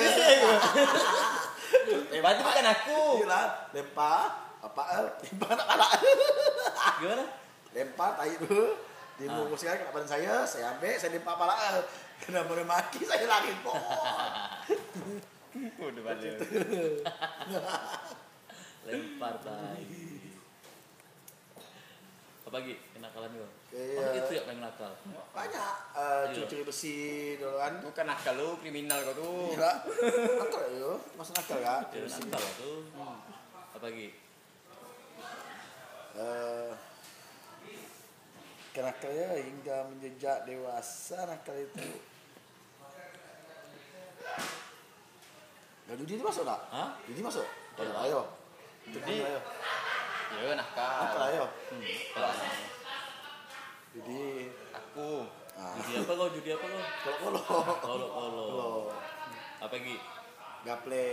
Lempar itu bukan aku. Gila, lempar anak-anak. Gimana? Lempar tai dulu. Dia mengusir ke badan saya ambil, saya lempar pala. Kena boleh maki saya lari kok. Udah balik. Lempar tai. Apa lagi kenakalan lu? Itu ya paling nakal. Banyak curi besi dulu kan. Bukan nakal lu, kriminal kau tuh. Iya. Nakal lu, masa nakal enggak? Ya, nakal tuh. Apa lagi? Nakalnya hingga menjejak dewasa nakal itu. Nah, judi itu masuk tak? Hah? Judi masuk? Kalau ayo. Judi. Ya nakal. Nakal ayo. Judi. Aku. Judi apa kau? Kolo. Apa lagi? Gaple.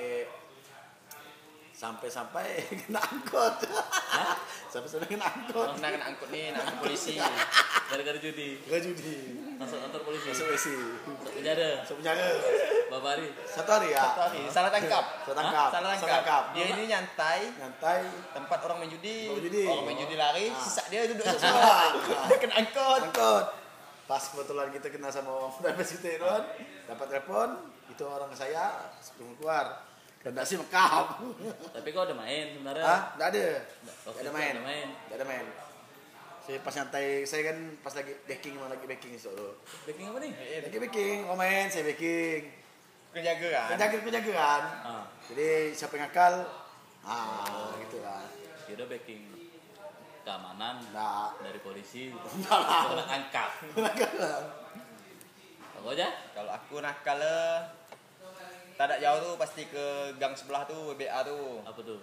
Sampai kena angkut. Hah? Sampai kena angkut. Kena angkut nih, nangkap polisi. Gara-gara judi. Masuk kantor polisi. Masuk penjara. Berapa hari? Satu hari. Salah tangkap. Dia ini nyantai tempat orang main judi. Orang main judi lari, sisa dia duduk semua. Dia kena angkut. Pas kebetulan kita kena sama orang Davis kita Ron, dapat telepon, itu orang saya sebelum keluar. Tidak sih mekap. Tapi kau ada main sebenarnya? Hah? Tidak ada main. Saya pas nyantai, saya kan pas lagi backing solo. Backing apa nih? Lagi backing, oh main, saya backing. Kerjagaan. Jadi siapa yang akal? Gitu lah. Kita backing keamanan, dari polisi, orang angkat. Kau aja? Kalau aku nakal tak jauh tuh pasti ke gang sebelah tuh WBA tuh. Apa tuh?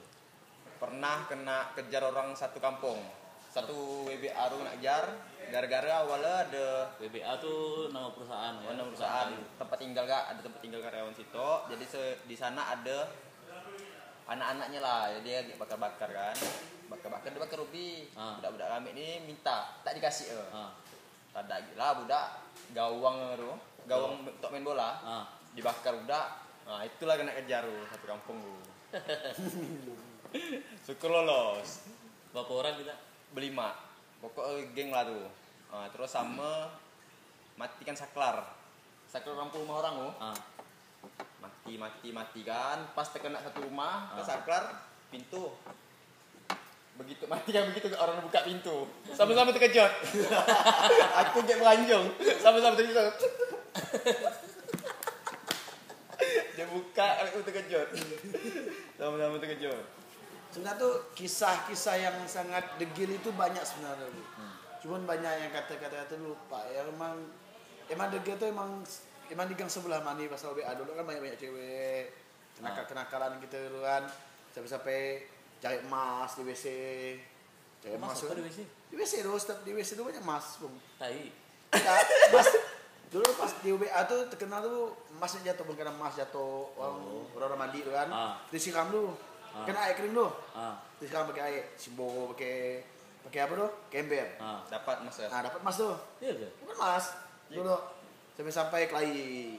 Pernah kena kejar orang satu kampung. Satu WBA tuh nak kejar. Gara-gara awalnya ada WBA tuh nama perusahaan ya. Nama perusahaan. Tempat tinggal gak? Ada tempat tinggal karyawan situ. Jadi di sana ada anak-anaknya lah. Dia bakar-bakar kan. Dia bakar rubi. Budak-budak rame ni minta. Tak dikasih ke. Tak ada lah budak. Gawang untuk main bola. Dibakar budak. Nah, itulah kena kejar lu, satu kampung lu. Syukur lolos. Berapa orang kita? Berlima. Pokoknya geng lah tuh. Nah, terus sama matikan saklar rampung rumah orang lu. Mati kan. Pas terkena satu rumah, ke saklar, pintu. Begitu mati kan begitu orang buka pintu. Sama-sama terkejut. Aku kayak melanjung. Sama-sama terkejut. Dia buka, aku terkejut. Sama-sama terkejut. Sebenarnya tuh kisah-kisah yang sangat degil itu banyak sebenarnya. Cuman banyak yang kata-kata itu lupa. Ya emang degil tuh emang di gang sebelah mani pas WBA dulu kan banyak cewek. Kenakalan gitu kan. Sampai cari emas di WC. Cari emas di WC. Di WC tuh banyak emas, Bung. Tai. Mas dulu pas di UBA tuh terkenal tuh emasnya jatuh, bukan emas jatuh orang mandi tuh kan. Disikam dulu. Kena air kering dulu. Disikam pakai air, simbo pakai apa tuh? Ember. Dapat mas ya. Nah, dapat mas tuh. Iya kan? Bukan mas. Dulu sampai kelahi.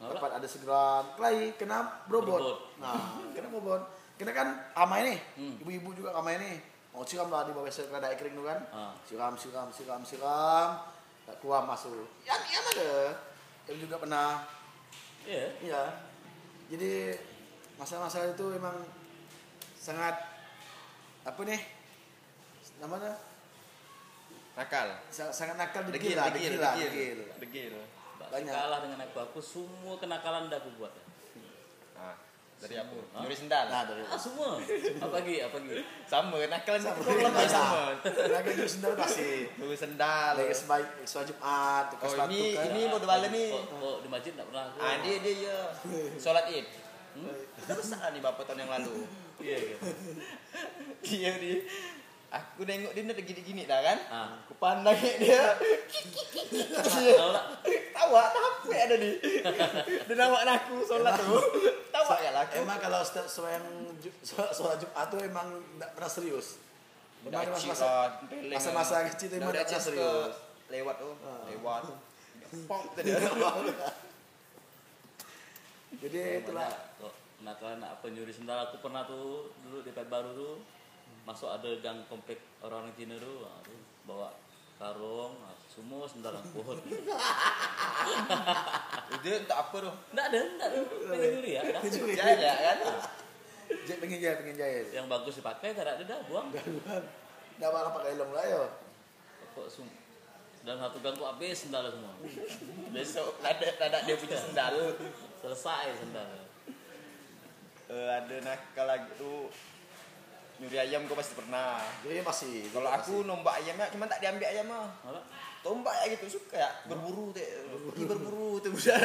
Dapat ada segeran kelahi kena brobot. Nah, kena brobot. Kena kan ama ini. Ibu-ibu juga ama ini. Mau siram lah di bawah segeran air kering dulu kan. Siram. Tak keluar masuk. Yang ada. Yang juga pernah. Iya. Iya. Jadi masalah-masalah itu memang sangat apa nih? Namanya nakal. Sangat nakal, degil. Banyak kalah dengan aku semua kenakalan dah aku buat. Nah, dari aku. Nyuri sendal. Nah, dari aku. Semua. Apa lagi? Sama nakalan sama. Lagi nyuri sendal pasti. Nyuri sendal. Lagi sebaik Jumat, tukar sepatu. Ini mau dewala nih. Oh, di masjid enggak pernah. Ah, dia ya. Salat Id. Terus nih bapak tahun yang lalu. Iya. Dia di aku nengok dia ada gini-gini dah kan. Aku pandangnya dia. Tawa, tapi ada di. Dia nawak aku solat tu. Tawa ya lah. Emang kalau solat Jumat tu emang tak pernah serius. Memang masa-masa kecil tu memang tak pernah serius. Lewat. Pop tadi. Jadi itulah. Nak apa nyuri sendal aku pernah tu dulu di Peti Baru tu. Masuk ada gang komplek orang-orang Cina tu, bawa karung, semua sendal pohon. Itu tak apa tu? Tak ada. Pengen juri ya kan? Pengen jaya. Yang bagus dipakai, tak ada buang. Dah malah pakai helm lah yo. Kok semua? Dan satu gang tu habis sendal semua. Besok ada dia punya sendal. Selesai sendal. Ada nakal lagi tu. Nyuri ayam kau pasti pernah. Nyuri pasti. Kalau aku nombak ayamnya cuma tak diambil ayam mah. Tombak ya gitu suka ya. Berburu tu bukan.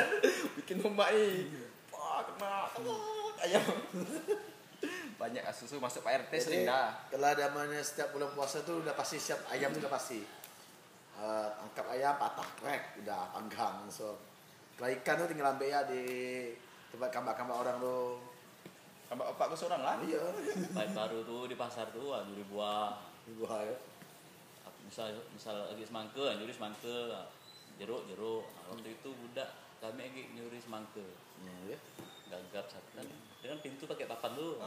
Bikin tombak ni. Wah, kena ayam. Banyak kasus tu masuk Pak RT sering dah. Kalau ada mana setiap bulan puasa tu dah pasti siap ayam tu dah pasti. Angkat ayam patah krek udah panggang so. Kalau ikan tu tinggal ambil ya di tempat kambak-kambak orang tu. Tambah 400 orang lah. Iya. Peti Baru tuh di pasar tuh nyuri buah. Buah ya. Misal lagi semangka, nyuri semangka. Jeruk. Waktu itu budak kami lagi nyuri semangka. Iya. Gagap satu. Dengan pintu pakai papan dulu.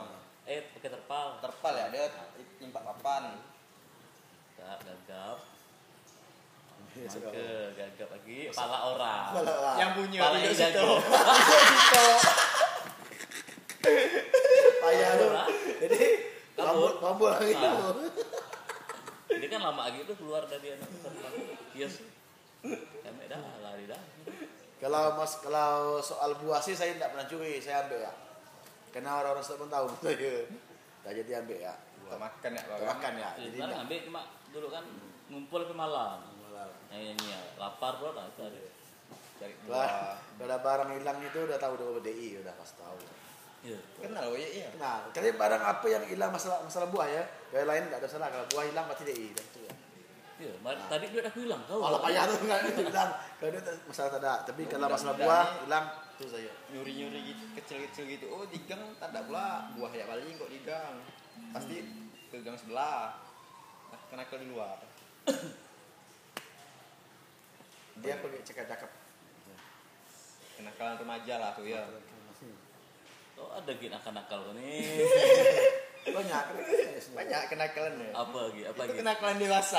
Pakai terpal. Terpal ya, ada impak papan. Gagap. Semangka, gagap lagi. Pala orang. Yang punya. Pala yang jago. Payah tu. Jadi kabur lagi tu. Jadi kan lama lagi tu keluar dari anak terpaksa. Yes. Kami dah lari dah. Kalau soal buah sih saya tidak pernah curi, saya ambil ya. Karena orang-orang sudah pun tahu. Tak jadi ambil ya. Tak makan ya. Jadi ambil cuma dulu kan ngumpul ke malam. Nyanyi lapar pun tak ada. Cari buah. Kalau barang hilang itu dah tahu dari BDI sudah pasti tahu. Kenal loh ya. Nah, kalau barang apa yang hilang masalah buah ya, yang lain enggak ada masalah. Kalau buah hilang pasti DI tentu ya. Iya, tadi duit aku hilang kau. Kalau payah tuh enggak hilang. Kalau duit masalah tak ada, tapi kalau masalah buah hilang itu saya. Nyuri-nyuri gitu, kecil-kecil gitu. Oh, di gang tak ada pula buah ya paling kok di gang. Pasti ke gang sebelah. Kena ke luar. Dia pakai cekak-cakap. Kenakalan remaja lah tuh ya. Oh ada gini nakal nih. Banyak kenakalan ya. Apa lagi? Itu kenakalan dewasa.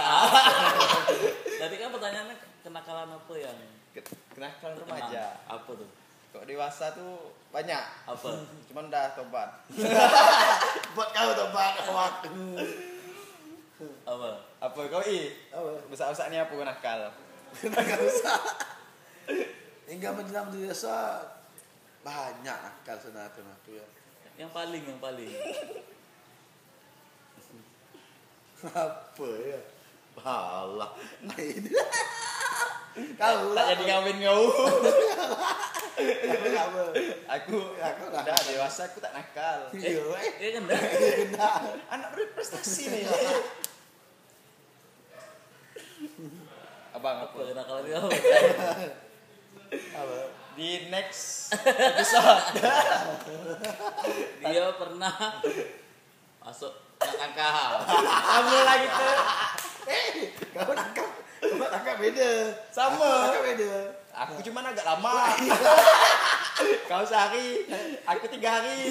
Tadi kan pertanyaannya kenakalan apa yang? Kenakalan remaja. Apa tuh? Kok dewasa tuh banyak. Apa? Cuman dah tobat. Buat kau tobat waktu. Apa kau i? Besar-besar ni apa nakal? Nakal besar. Hingga menjelang dewasa. Banyak nakal senang tu ya. Yang paling. Apa ya? Balah. Kau tak jadi kahwin kau. Apa? Aku dah dewasa. Aku tak nakal. Iya kan dah. Anak berprestasi ni. Apa? Nah, kalau dia apa? Di next episode. Dia pernah masuk nangkap. Kamu lagi tuh. Kamu nangkap. Cuma nangkap beda. Sama. Nangkap beda. Aku cuma agak lama. Kau sehari, aku 3 hari.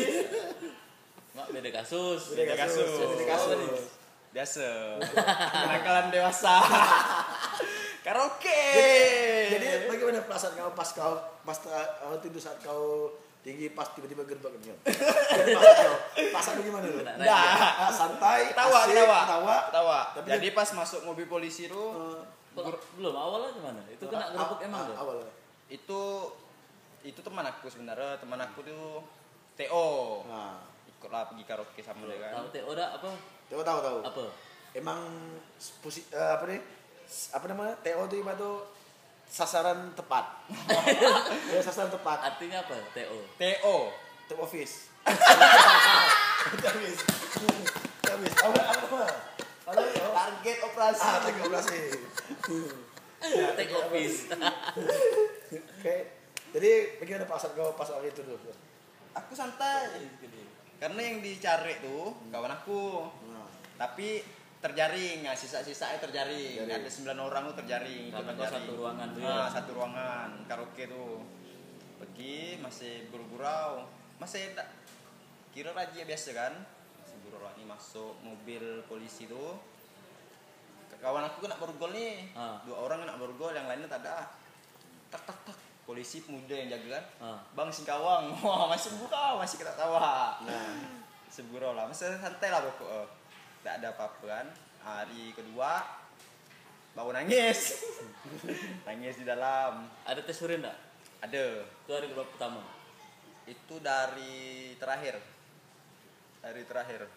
Mak beda kasus. Beda kasus. Biasa. Nangkalan dewasa. Karaoke. Jadi bagaimana perasaan kau pas itu saat kau tinggi pas tiba-tiba gerbangnya? Perasaan gimana lu? Nah, santai, ketawa. Jadi pas masuk mobil polisi itu belum awalnya gimana? Itu kena gerbuk emang tuh. Awalnya. Itu teman aku sebenarnya, teman aku tuh TO. Nah, ikutlah pergi karaoke sama dia kan. Tahu TO dah apa? Tahu. Apa? Emang TO itu ibarat sasaran tepat. Ya, sasaran tepat. Artinya apa? TO. Top office. Habis. Apa? Target operasi. Target operasi. Take office. Oke. Jadi bagaimana perasaan kau pas hari itu dulu? Aku santai. Karena yang dicari tuh kawan aku. Nah. Tapi terjaring, ya, sisa-sisanya terjaring. Ada 9 orang tuh terjaring. Satu ruangan tuh. Nah, ya. Satu ruangan karaoke tuh. Pergi masih gurau-gurau. Masih kira raja biasa kan. Masih gurau ini masuk mobil polisi tuh. Kawan aku kena borgol nih. Ah. 2 orang kena borgol, yang lainnya tak ada. Tak. Polisi muda yang jaga kan. Ah. Bang Singkawang. Wah, masih gurau, masih kita tawa. Nah, segurau lah. Masih santai lah pokoknya. Tak ada apa-apa kan. Hari kedua baru nangis. Nangis di dalam. Ada tes urin tak? Ada. Itu hari kedua pertama? Itu dari terakhir. Ada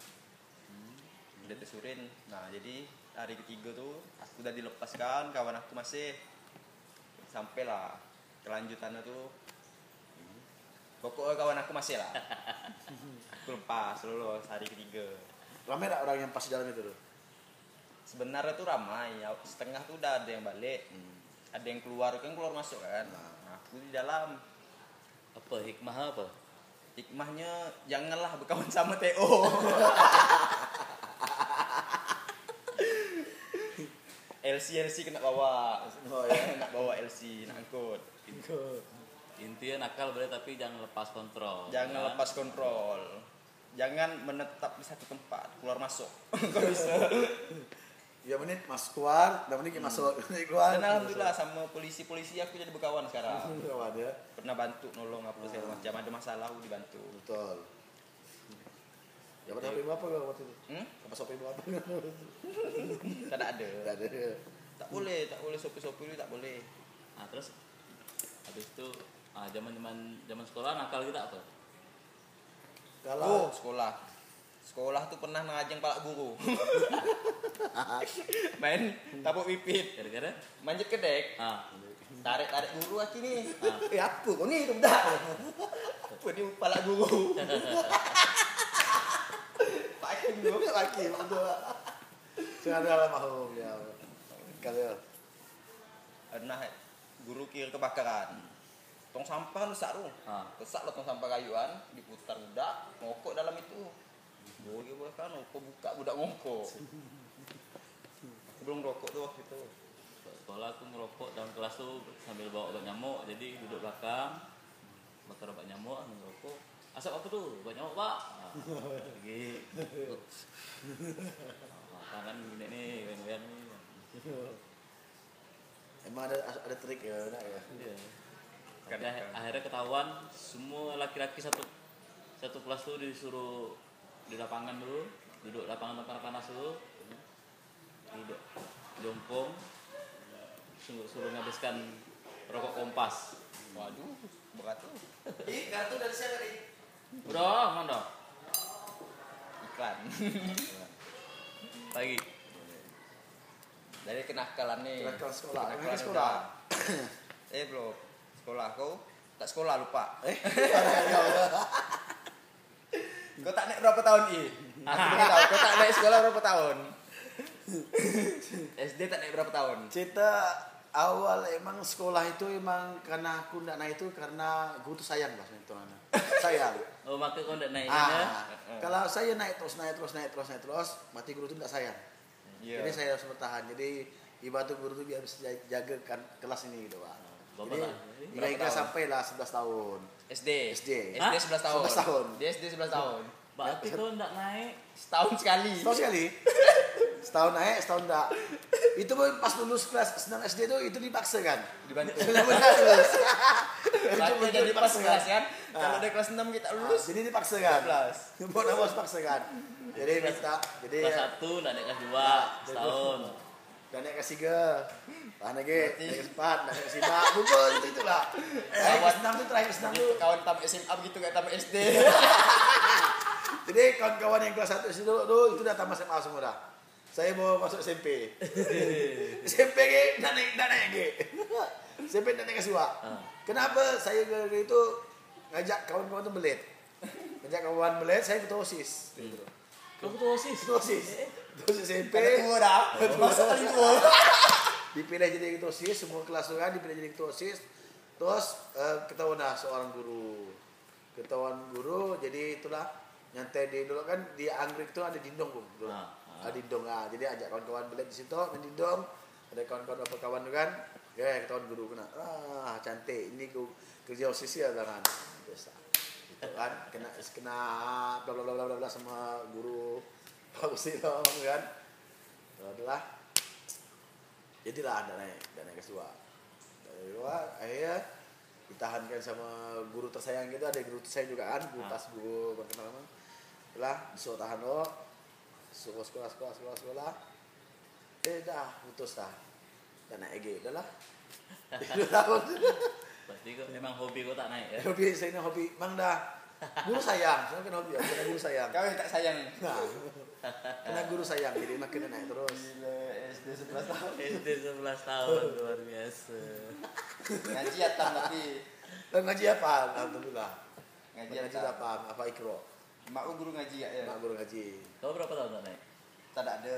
tes urin. Nah, jadi hari ketiga tuh aku udah dilepaskan. Kawan aku masih. Sampailah kelanjutannya tuh. Pokoknya kawan aku masih lah. Aku lepas lulus hari ketiga. Ramai tak orang yang pas jalan itu tuh? Sebenarnya tuh ramai, setengah tuh udah ada yang balik, ada yang keluar masuk kan. Nah, aku di dalam. Apa hikmahnya apa? Hikmahnya janganlah berkawan sama TO. LC kena bawa, nak angkut. Intinya nakal boleh tapi jangan lepas kontrol. Jangan menetap di satu tempat, keluar masuk. Kok bisa? 3 menit masuk keluar, 2 menit masuk keluar. Dan alhamdulillah sama polisi-polisi aku jadi berkawan sekarang. Berkawan ya. Pernah bantu nolong apa segala macam, ada masalah aku dibantu. Betul. Ya pada HP apa enggak waktu itu? Apa sopi apa? Tidak ada. Tak boleh sopi-sopi itu tak boleh. Nah, terus habis itu zaman sekolah nakal kita apa? Kalau sekolah tuh pernah ngajeng palak guru. Main tabuk pipit. Gara-gara manjat kedek. Tarik guru aki nih. Apa kau ni tidak? Apa ni palak guru? Pakai untuk. Sudah ada mahum ya. Kalau pernah guru kira kebakaran. Tong sampah rusak tu. Rusak lah tong sampah kayuan, diputar budak, ngokok dalam itu. Boleh kan, ngokok buka budak ngokok. Aku belum rokok tu waktu itu. Sekolah aku ngerokok dalam kelas tu sambil bawa obat nyamuk. Jadi duduk belakang, bakar obat nyamuk, ngerokok. Asap apa tu? Obat nyamuk pak. Lagi. Tangan gini ni, gini ni. Emang ada trik ya, nak ya. Akhirnya ketahuan semua laki-laki satu kelas tuh disuruh di lapangan dulu, duduk lapangan tempat panas dulu, duduk jompong, suruh ngabiskan rokok kompas. Waduh, berat tuh. Ih, kartu dari siapa nih? Udah, mana? Iklan. Lagi. Dari kenakalan nih. Kenakalan sekolah. Belum. Sekolah kau tak sekolah lupa. Kau tak naik berapa tahun ini? Kau tak naik sekolah berapa tahun? SD tak naik berapa tahun? Cerita Awal emang sekolah itu emang karena aku ndak naik itu karena guru tuh sayang Mas Mentorana. Sayang. Oh, makanya kau ndak naik ya. Kalau saya naik terus, mati guru tuh ndak sayang. Yeah. Jadi saya harus bertahan. Jadi ibadah guru tuh biar bisa jaga kelas ini gitu, Pak. Jadi enggak sampai lah 11 tahun. SD 11 tahun. 11 tahun. Di SD 11 tahun. Berarti kau ndak naik setahun sekali. Setahun naik, setahun ndak. Itu pun pas lulus kelas 6 SD itu dipaksa kan? Benar-benar lulus. Itu jadi pas kelas kan? Kalau udah kelas 6 kita lulus. Jadi dipaksa kan? Buat apa dipaksa kan? Jadi minta. Jadi kelas 1 naik kelas 2 setahun. Dan naik kelas 3. Tahan lagi. Naik kelas 4, naik kelas 5. Bubul itu lah. Kelas 6 itu terakhir kelas 6 itu. Kawan tamat SMA begitu kayak tamat SD. Jadi kawan-kawan yang kelas 1 SD dulu itu udah tamat SMA semua dah. Saya mau masuk SMP. SMP ke naik ke. SMP naik ke suak. Kenapa saya gara-gara itu ngajak kawan-kawan itu belet. Ngajak kawan belet, saya ketua OSIS. Kamu ketua OSIS? Ketua OSIS SMP. Dipilih jadi ketua OSIS, semua kelas kan dipilih jadi ketua OSIS. Terus ketahuan lah seorang guru. Ketahuan guru, jadi itulah nyantai di dulu kan di Anggrek itu ada dindong gitu. Dindong lah, jadi ajak kawan-kawan belet di situ, dindong, ada kawan-kawan apa kawan juga kan, ya ketahuan guru kena, cantik, ini kerja OSIS ya kan, biasa, gitu kan, kena bla bla bla sama guru, bagus sih dong kan, adalah, jadilah dana kedua, akhirnya ditahankan sama guru tersayang gitu, ada guru tersayang juga kan, guru tas guru berkenalan, lah disuruh tahan lo. Sekolah. Dah, putus dah. Tak naik lagi, dah lah. 2 tahun. Pasti kau memang hobi kau tak naik ya? Hobi, saya ni hobi. Bang dah. Guru sayang, saya kena hobi. Kena guru sayang. Kau yang tak sayang. Kena guru sayang, jadi makin naik terus. SD 11 tahun, luar biasa. Ngaji atam tapi. Ngaji apa? Alhamdulillah. Ngaji apa? Apa ikro? Mak aku guru ngaji ya. Mak guru ngaji. Kau berapa tahun tak naik? Tak ada.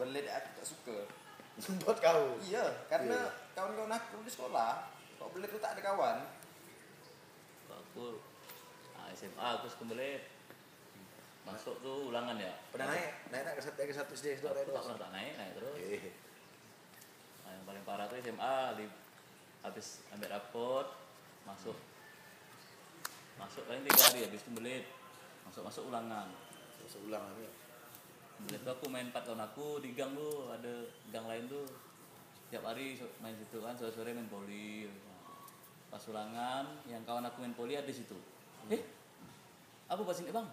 Belit aku tak suka. Buat kau? Iya, karena kawan-kawan aku di sekolah. Kau belit tu tak ada kawan. Aku SMA aku suka belit. Masuk tu ulangan ya. Pernah naik tak ke satu SD sudah terus. Aku tak naik terus. Yang paling parah tu SMA habis ambil rapot masuk. Masuk paling 3 hari habis itu belit. Masuk ulangan. Masuk ulangan ya. Belit tu aku main 4 tahun aku di gang tu, ada gang lain tu. Tiap hari main situ kan, sore-sore main poli. Pas ulangan, yang kawan aku main poli ada di situ. Aku pas ini bang.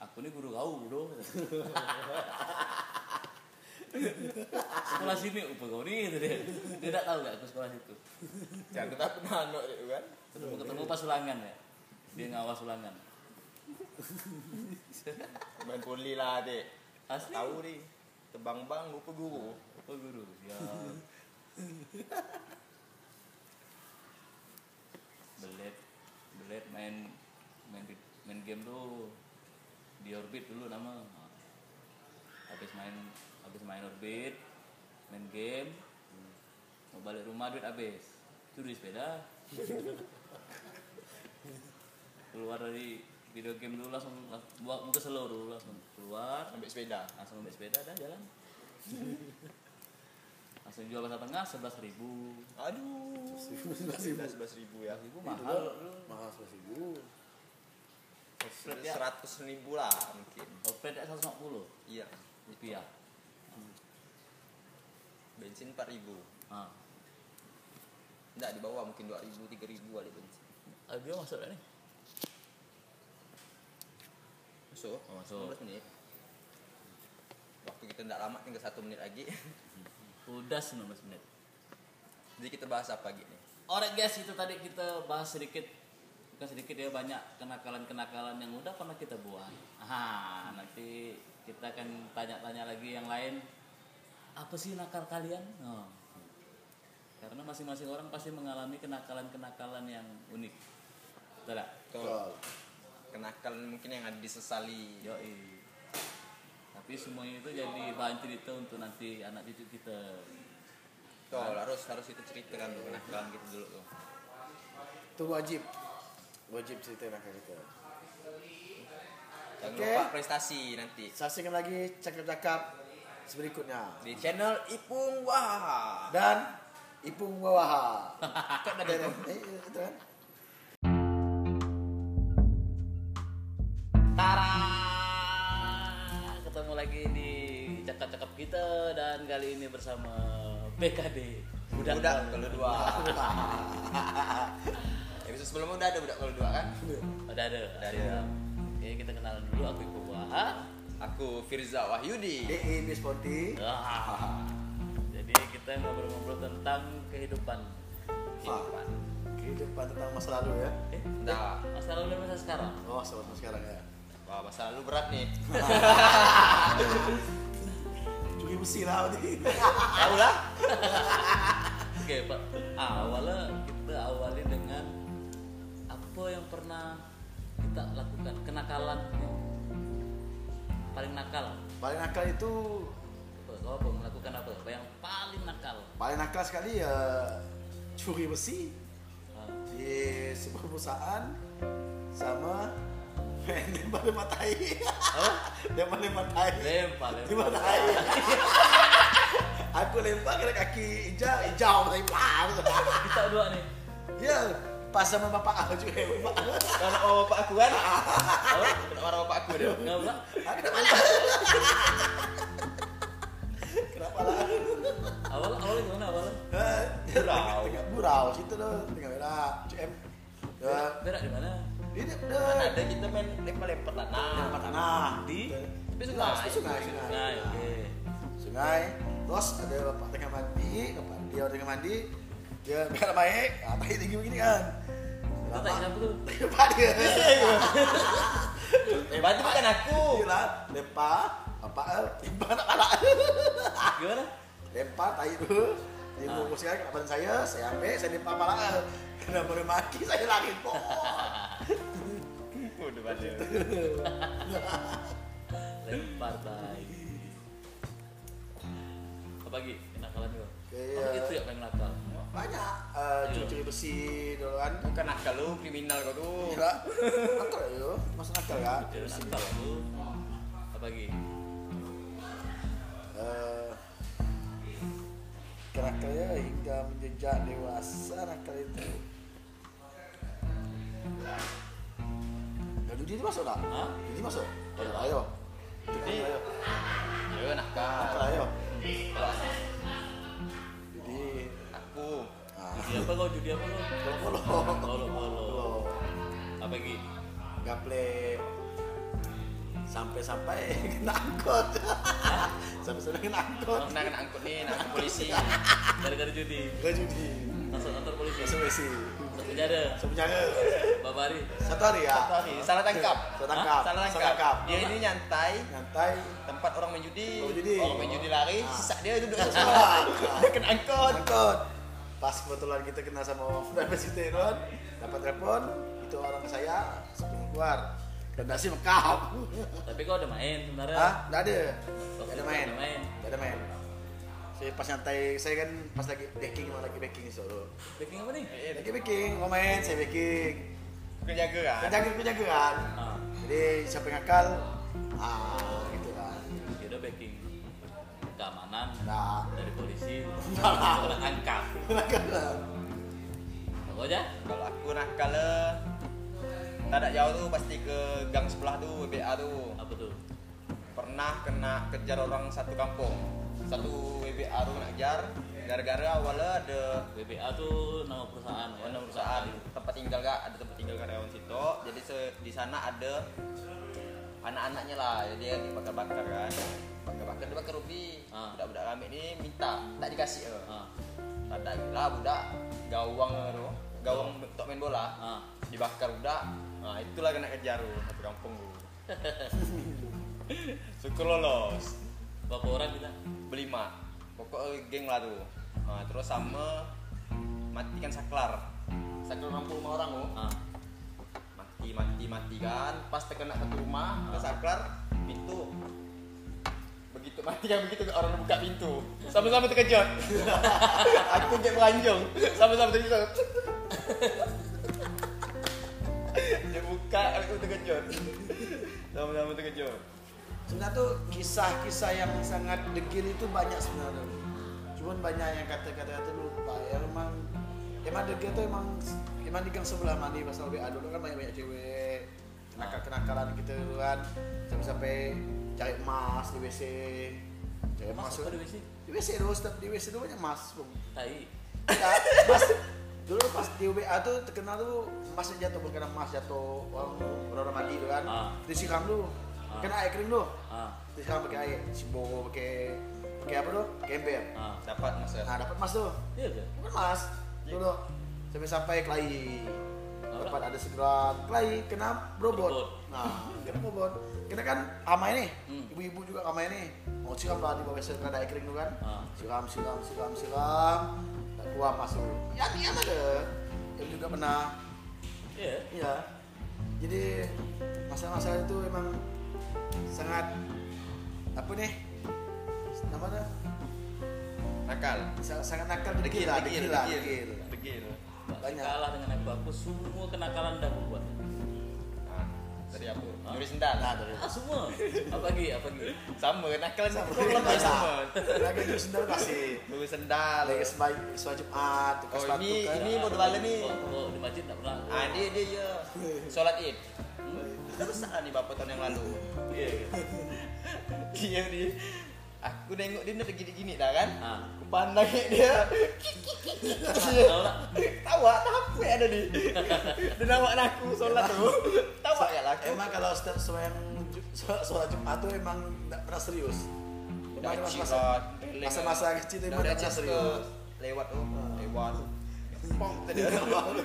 Aku ni guru kau bro. Sekolah sini, apa kau ni? Dia tak tahu tak aku sekolah situ. Jangan aku tak pernah anak dia kan. Ketemu pas ulangan ya. Dia ngawas ulangan. Main poli lah adik. Asli? Tahu ni. Tebang-bang lupa guru. Ya. Belet main game tu. Di orbit dulu nama. Habis main orbit, main game. Mau balik rumah duit habis. Curi sepeda. Keluar dari video game dulu langsung buat muka seluruh langsung keluar ambil sepeda dah jalan. Langsung jual pasar tengah 11.000. Aduh. 11.000 ya. Itu mahal 11.000. 100.000 lah mungkin. Opet 150. Iya, rupiah. Bensin 4.000. Ah. Enggak di bawah mungkin 2.000 3.000 ada bensin. Aduh masuk dah ni. Masuk 15 menit. Waktu kita tidak lama, tinggal 1 menit lagi. Udah 19 menit. Jadi kita bahas apa lagi nih? Alright guys, itu tadi kita bahas sedikit ya, banyak kenakalan-kenakalan yang udah pernah kita buat. Nanti kita akan tanya-tanya lagi yang lain. Apa sih nakal kalian? Karena masing-masing orang pasti mengalami kenakalan-kenakalan yang unik. Betul tak? Kenakalan mungkin yang ada disesali. Tapi Tapi semuanya itu jadi bahan cerita untuk nanti anak cucu kita. Tuh, harus kita ceritakan tuh kenakalan kita dulu tuh. Itu wajib cerita kenakalan kita. Jangan lupa prestasi nanti. Saksikan lagi cakap-cakap berikutnya di channel Ipung Wahah dan Ipung Wahah. Kan ada itu kan. Tara, ketemu lagi di cakap-cakap kita dan kali ini bersama BKD budak kalau dua. Episode sebelumnya udah ada budak kalau dua kan? Udah ada. Oke, kita kenalan dulu. Aku Ipung Wahah. Aku Firza Wahyudi. Ini Sporty. Jadi kita ngobrol-ngobrol tentang kehidupan tentang masa lalu ya. Masa lalu dan masa sekarang. Oh, masa sekarang ya. Wah, masa lalu berat nih. Cuci besi lah tadi. Tahu lah. Oke, Pak. Awalnya kita awali dengan apa yang pernah kita lakukan, kenakalan paling nakal itu apa melakukan apa yang paling nakal sekali ya curi besi di sebuah perusahaan sama lempar tai. Aku lempar kena kaki hijau tai pang kita dua nih ya pas sama bapak aku juga ya, karena oh, bapak aku kan orang bapak aku dia kenapa lah awal gimana burau situ loh tengah berak CM berak di mana ini ada kita main lempar tanah di sungai. Sungai terus ada bapak tengah mandi dia biar baik, tapi tinggi begini kan. Itu tak siapa tu? Lepas dia. Lepas tu bukan aku. Lepas, lepas nak kalah. Gimana? Lepas, tai dulu. Dia fokuskan ke depan saya ambil, saya lepas kalah. Kena boleh maki, saya lari. Udah balik. Lepas tai. Apa lagi? Kenakalan tu. Apa itu yang paling nakal? Banyak curi besi dulu kan. Bukan nakal lu, kriminal kau tu. Gila. Nakal lu, masa nakal kan? Curi besi lu. Apa lagi? Nakalnya hingga menjejak dewasa nakal itu. Judi itu masuk tak? Hah? Judi masuk? Ayo. Judi. Ayo nakal. Ayo. Judi apa kau? Polo. Apa lagi? Gaple. Sampai kena angkut. Sampai kena angkut. Kena angkut ni, nak polisi. Gara-gara judi. Kantor polisi. Sebesi. Sepenjara. Babari. Satu hari. Salah tangkap. Dia ini nyantai. Tempat orang main judi. Orang main judi lari. Sisa dia duduk sebelah. Kena angkut. Pas kebetulan kita kena sama Fabrizio Teron, dapat telepon itu orang saya sebelum keluar dan nasi mekap. Tapi kau ada main sebenarnya? Hah? Tidak ada main. Saya pas nyantai, saya kan pas lagi baking solo. Baking apa nih? Lagi baking, mau main saya baking. Kerja kan? Jadi siapa yang ngakal? Gitu lah. Kita baking. Keamanan dari polisi kena angkap. Kau aja? Kalau aku nakal tak ada jauh tu pasti ke gang sebelah tu WBA tu. Apa tu? Pernah kena kejar orang satu kampung. Satu WBA tu nak kejar. Gara-gara awalnya ada WBA tu nama perusahaan. Tempat tinggal ada tempat tinggal karyawan situ. Jadi di sana ada anak-anaknya lah. Jadi dia dibakar-bakar kan. Bakar rubi. Budak-budak ramai ni minta, tak dikasih ke. Ada lah budak gawang untuk main bola. Dibakar budak. Nah, itulah kena kejar lu satu kampung lu. Syukur lolos. Berapa orang kita? Berlima. Pokok geng lah tu. Nah, terus sama matikan saklar. Saklar 65 orang lu. Mati kan. Pas terkena satu rumah, ke saklar pintu Mati yang begitu orang buka pintu. Sama-sama terkejut. Aku kayak melanjong. Sama-sama terkejut. Dia buka, aku terkejut. Sama-sama terkejut. Sebenarnya tuh kisah-kisah yang sangat degil itu banyak sebenarnya. Cuman banyak yang kata-kata lupa. Ya emang degil tuh emang di gang sebelah mandi pas WA dulu kan banyak cewek. Kenakalan gitu kan. Sampai cari emas di WC. Cari emas apa di WC? Di WC dulu, setiap di WC dulu banyak emas, Bung. Tai. Mas dulu pas di UBA tuh terkenal tuh emasnya jatuh, bukan emas jatuh orang mandi tuh kan. Disiram dulu. Kena air kering dulu. Disiram pakai air, simbol pakai apa tuh? Ember. Dapat emas. Nah, dapat emas tuh. Iya, dapat emas. Dulu sampai kelahi. Dapat ada segera kelahi kena robot. Nah, kena robot. Kena kan amai nih. Ibu-ibu juga amai nih. Mau siram lah di bawah WC kada air kering dulu kan. Siram. Tak keluar masuk. Ya diam ada. Yang juga pernah. Iya. Iya. Jadi masalah-masalah itu memang sangat apa nih? Namanya nakal. Sangat nakal degil. Banyak kalah dengan aku semua kenakalan dah buat. Nah, dari aku. Nyuri sendal. Nah, dari aku. Semua. Apa lagi? Sama kenakalan sama. Lagi nyuri sendal pasti. Nyuri sendal. Lagi sholat Jumat, tukar sepatu. Ini modal bala nih. Oh, di masjid tak pernah. Ah, dia ya. Sholat Id. Terusan nih bapak tahun yang lalu. Iya. Dia ni. Aku nengok dia nak gini-gini dah kan. Aku pandang dia. Tawa, tapi ada di. Dia nawak aku solat tu. Tawa ya lah. Emang kalau setiap solat Jumat tu emang tak pernah serius. Masa-masa kecil tu emang tak pernah serius. Lewat. Pong tadi ada baru.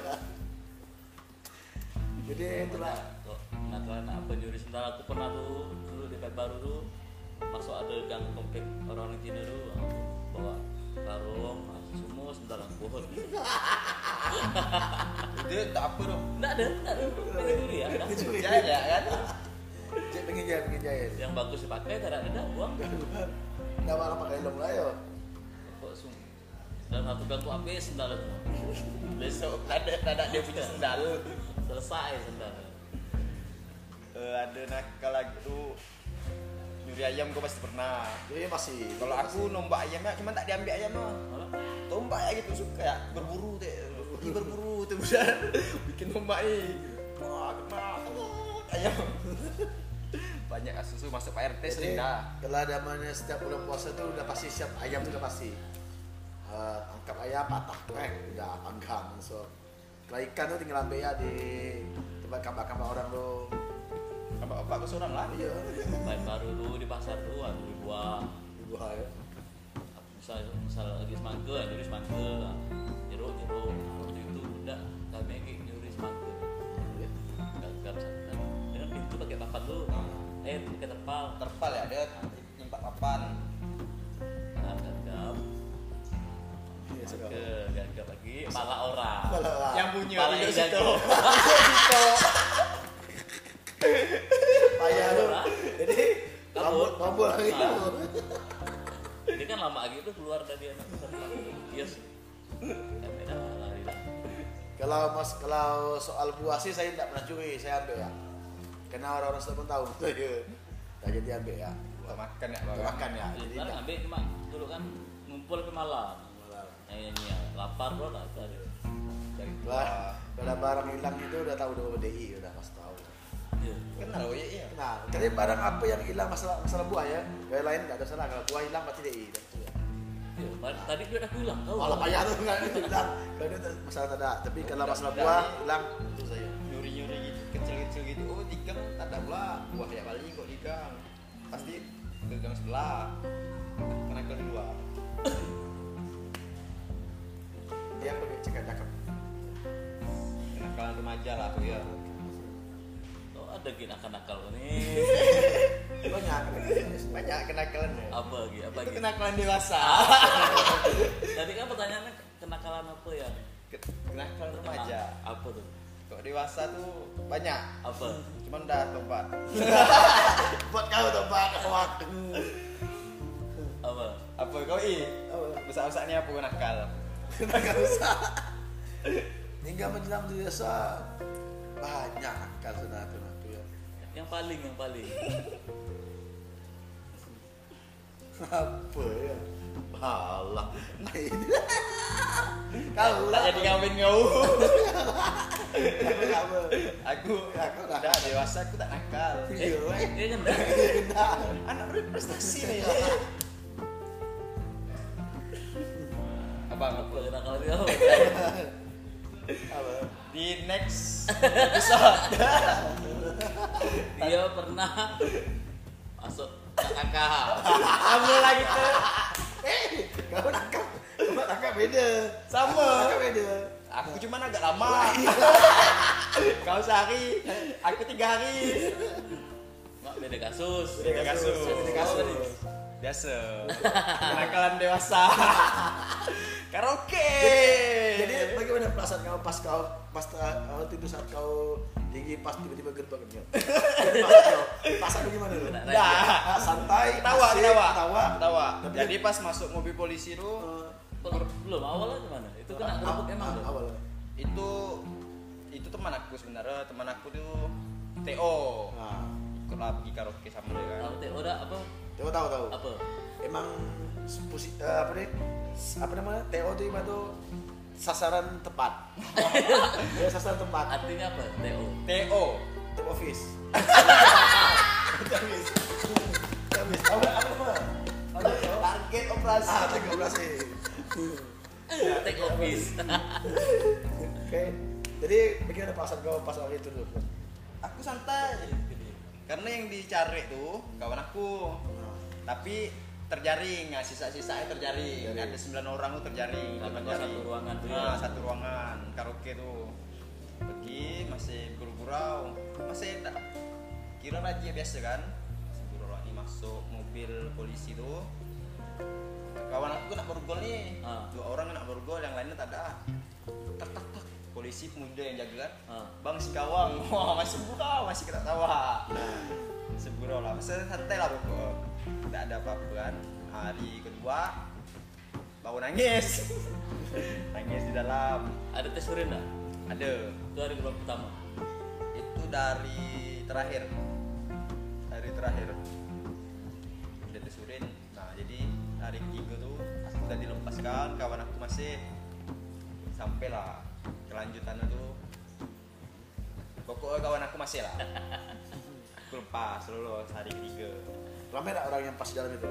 Jadi itulah. Natalan apa juri sementara aku pernah tu dulu di Peti Baru tu. Masuk ada gang komplek orang Cina dulu, bawa karung, semua sebentar bohong. Dia tak apa dong? Tak ada. Mencuri ya? Mencuri aja kan? Pengen jahit. Yang bagus dipakai, tidak ada buang. Tidak malah pakai dong lah yo. Kok sung? Dan satu gang tu habis sebentar. Besok tak ada dia punya sebentar. Selesai sebentar. Ada nakal lagi tu. Nyuri ayam kau pasti pernah. Iya masih. Kalau aku nombak ayamnya, cuma tak diambil ayam mah. Tombak aja gitu suka ya, berburu tu besar. Bikin tombak ni. Wah, kena ayam. Banyak asusu masuk PRT sering dah. Kalau ada mana setiap bulan puasa tu udah pasti siap ayam tu dah pasti. Angkat ayam patah pek, udah panggang so. Kalau ikan tu tinggal ambil ya di tempat kambak-kambak orang tu. Bapak aku seorang lah. Iya. Baik baru dulu di pasar dulu aku dibuah ya. Misal lagi semangka, nyuri semangka, jeruk. Waktu itu udah kami lagi nyuri semangka. Gagap santan. Dengan pintu pakai papan dulu. Pakai terpal. Terpal ya, dia nyimpak papan. Nah, gagap. Gagap lagi. Pala orang. Yang punya. Pala itu. Payah tu. Jadi kabur lagi tu. Dia kan lama lagi tu keluar dari anak peserta. Yes. Beda lari lah. Kalau soal buah sih saya tak pernah curi, saya ambil ya. Karena orang-orang sudah pun tahu. Tak jadi ambil ya. Makan ya. Jadi ambil cuma dulu kan ngumpul ke malam. Ini lapar tu lah tadi. Kalau barang hilang itu udah tahu dari BDI udah pasti tahu. Kenal, iya. Kenal. Jadi barang apa yang hilang masalah buah ya, yang lain tak ada salah. Kalau buah hilang pasti DI. Ya, tadi dia dah hilang. Kalau payah tu nggak itu hilang. Kalau dia masalah tak ada. Tapi kalau masalah buah hilang itu saya. Nyuri gitu, kecil gitu. Oh, digang tak ada buah ya paling kok digang. Pasti ke gang sebelah. Karena ke dua. Dia pakai cekak. Kenakalan remaja lah tu ya. Ada nakal-nakal ni. Banyak kenakalan. Apa lagi? Itu kenakalan dewasa. Tadi kan pertanyaannya kenakalan apa ya? Kenakalan remaja. Apa tu? Kalau dewasa tu banyak. Apa? Cuma dah tobat. Buat kau tobat, aku. apa kau i? Besar-besar ni apa nakal? Nakal besar. Hingga menjelang dewasa banyak nakal sudah tu nak tu ya. Yang paling. Apa ya? Alah. Kau tak jadi kahwin kau. Aku dah dewasa, aku tak nakal. Dia kena. Anak berprestasi ni lah. Abang apa nakal dia? Di next episode dia pernah masuk nakal. Kamu lagi tu. Kau nakal, cuma nakal beda. Sama. Nakal beda. Aku cuma agak lama. Kau sehari, aku 3 hari. Mak beda kasus. Biasa. Kenakalan dewasa. Karaoke. Jadi bagaimana perasaan kau pas kau tidur saat kau tinggi pas tiba-tiba gerbang kenyal. Perasaan kau gimana? Nah, santai, ketawa. Jadi pas masuk mobil polisi itu belum awalnya gimana? Itu kena gerbuk emang belum? Awalnya. Itu teman aku sebenarnya, teman aku tuh TO. Nah, ikut lagi karaoke sama dia kan. TO dah apa? TO tahu. Apa? Emang apa namanya? TO itu ibarat sasaran tepat. Ya, sasaran tepat. Artinya apa? TO. Tip office. Habis. Apa? Target operasi. Take office. Okay. Jadi bagaimana pasal kau pasal itu dulu? Aku santai. Karena yang dicari tuh kawan aku. Tapi terjaring, nah, sisa-sisanya terjaring. Ada 9 orang tuh terjaring. Satu ruangan karaoke tuh. Pergi masih gurau-gurau. Masih tak kira lagi biasa kan. Gurau lagi masuk mobil polisi tuh. Kawan aku nak bergol nih. 2 orang nak bergol, yang lainnya tak ada. Tak. Polisi pemuda yang jaga kan. Bang Singkawang. Wah, masih gurau, masih ketawa. Segurau lah, santai lah pokok. Tak ada apa-apa kan. Hari kedua baru nangis di dalam. Ada tes urin tak? Ada. Itu hari kedua pertama? Itu dari terakhir ada tes urin. Nah, jadi hari ketiga tuh aku udah dilepaskan, kawan aku masih. Sampailah kelanjutannya tuh pokoknya kawan aku masih lah. Aku lepas lulus hari ketiga. Ramai tak orang yang pas jalan itu?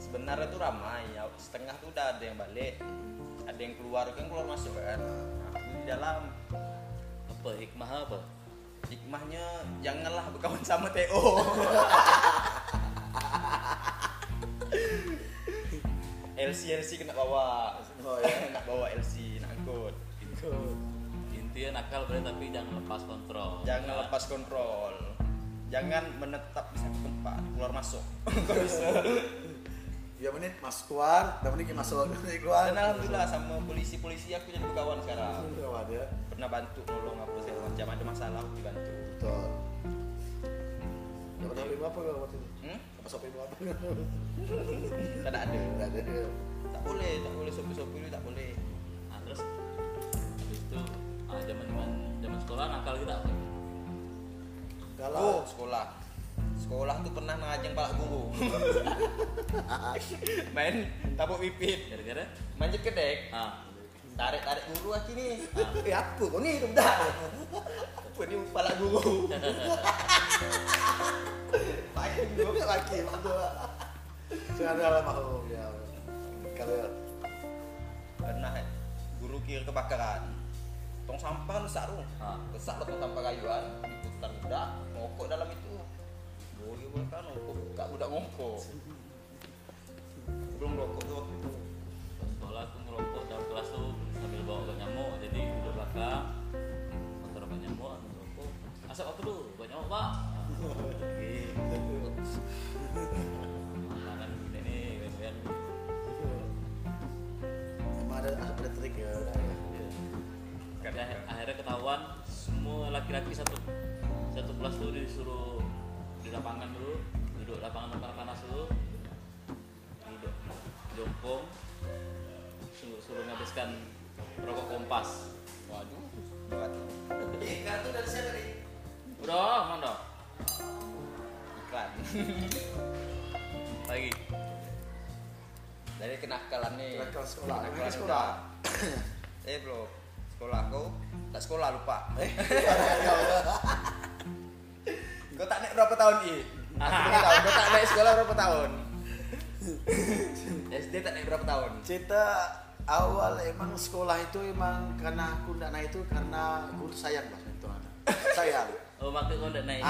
Sebenarnya tuh ramai, setengah tuh udah ada yang balik, ada yang keluar masuk kan. Nah, di dalam apa hikmahnya apa? Hikmahnya janganlah berkawan sama TO. LC kena bawa, nak bawa LC, nak angkut. Intinya nakal boleh tapi jangan lepas kontrol. Jangan menetap di satu tempat, keluar masuk. Kau bisa. 3 menit masuk keluar, 3 menit masuk keluar. Dan alhamdulillah sama polisi-polisi aku jadi berkawan sekarang. Berkawan ya. Pernah bantu nolong apa segala macam, ada masalah aku dibantu. Betul. Dapat apa berapa kalau waktu itu? Apa sopi berapa? Tidak ada. Tak boleh sopi-sopi itu tak boleh. Ah, terus itu zaman sekolah nakal kita apa? Kalau sekolah tuh pernah ngajeng palak guru. Main tabuk pipit. Gara-gara manjat ke dek. Tarik guru lagi nih. Apa kau nih budak? Apa nih palak guru? Pakai guru lagi betul. Sudahlah maklum ya. Kalau pernah guru kira kebakaran. Tong sampah lu sarung. Kesak tong sampah kayuan. Tentang budak ngokok dalam itu boleh bukan ngokok buka budak ngokok belum rokok tuh waktu itu sekolah aku merokok dalam kelas tuh sambil bawa obat nyamuk jadi udah belakang motor obat nyamuk merokok asap waktu dulu obat nyamuk pak makanan ini kemudian emang ada trik ya akhirnya ketahuan semua laki-laki satu kelas dulu disuruh di lapangan dulu duduk lapangan panas dulu jongkong, suruh ngabiskan rokok kompas. Waduh, berat. Ikan tuh dari siapa nih? Udah, mana? Ikan. Lagi. Dari kenakalan nih. Kenakalan sekolah. Kenakalan sekolah. Belum. Sekolah kau tak sekolah lupa. Kau tak naik berapa tahun ini? Kau tak naik sekolah berapa tahun? SD tak naik berapa tahun? Cerita awal emang sekolah itu emang karena aku tidak naik itu karena aku sayang lah itu anak. Sayang. Oh maksud kau tidak naik?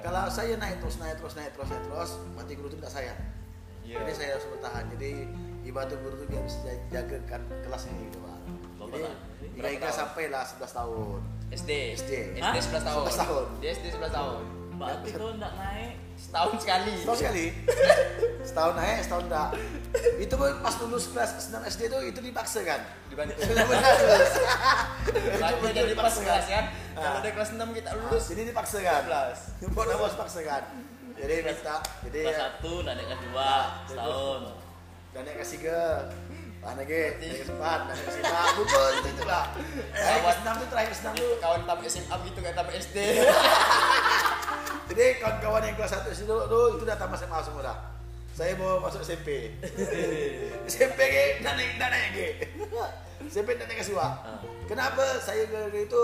Kalau saya naik terus, berarti guru itu tidak sayang. Jadi saya harus bertahan. Jadi ibarat guru itu dia harus jagakan kelas ini gitu pak. Jadi mereka sampai lah 11 tahun. SD 11 tahun. Dia SD 11 tahun. Berarti kau tidak naik setahun sekali. Setahun naik, setahun enggak. Itu pas lulus kelas 6 SD itu dipaksa kan? Dibantu. Lagi dari pas kelas kan? Kalau dari kelas 6 kita lulus. Jadi dipaksa kan? Buat apa dipaksa kan? Jadi kita kelas 1, naik kelas 2, setahun. Naik kelas 3. Tahan lagi, naik kelas 4, naik kelas 5, bukan itu lah. Kelas 6 itu terakhir kelas 6 itu. Kawan tamu SMA gitu kan, tamu SD. Jadi kawan-kawan yang kelas 1 SD itu udah tamu SMA semua dah. Saya bawa masuk SMP. SMP ke, naik ke. SMP naik kelas 2. Kenapa saya gara-gara itu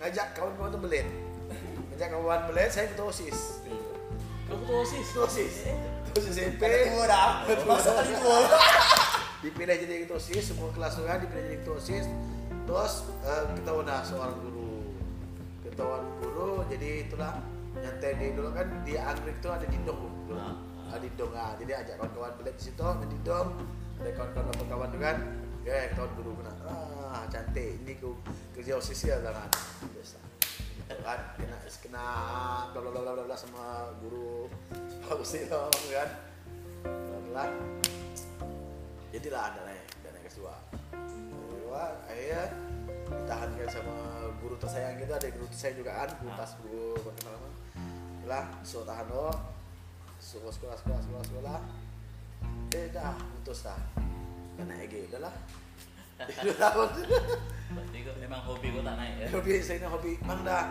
ngajak kawan-kawan itu belit. Ngajak kawan belit, saya ketua OSIS. Kamu ketua OSIS? Ketua OSIS SMP. Ketua dah, masa tadi ketua. Dipilih jadi ketua OSIS, semua kelas kan dipilih jadi ketua OSIS. Terus kita udah seorang guru, ketahuan guru, jadi itulah nyantai di dulu kan di Anggrek itu ada didong, ada didong ah, jadi ajak kawan-kawan belajar di situ, ada didong, ada kawan-kawan itu kan, ya ketahuan guru benar, cantik, ini kerja OSIS ya kan, biasa, kan kena bla bla bla sama guru, sama OSIS loh kan, bla. Jadilah ada naik kelas 2 akhirnya ditahankan sama guru tersayang gitu, ada guru tersayang juga kan, guru tas guru berkenalan lah, so tahan lo, so sekolah, dah putus dah, gak naik lagi, udahlah. Berarti kok memang hobi kok tak naik ya? Hobi saya ini hobi, emang dah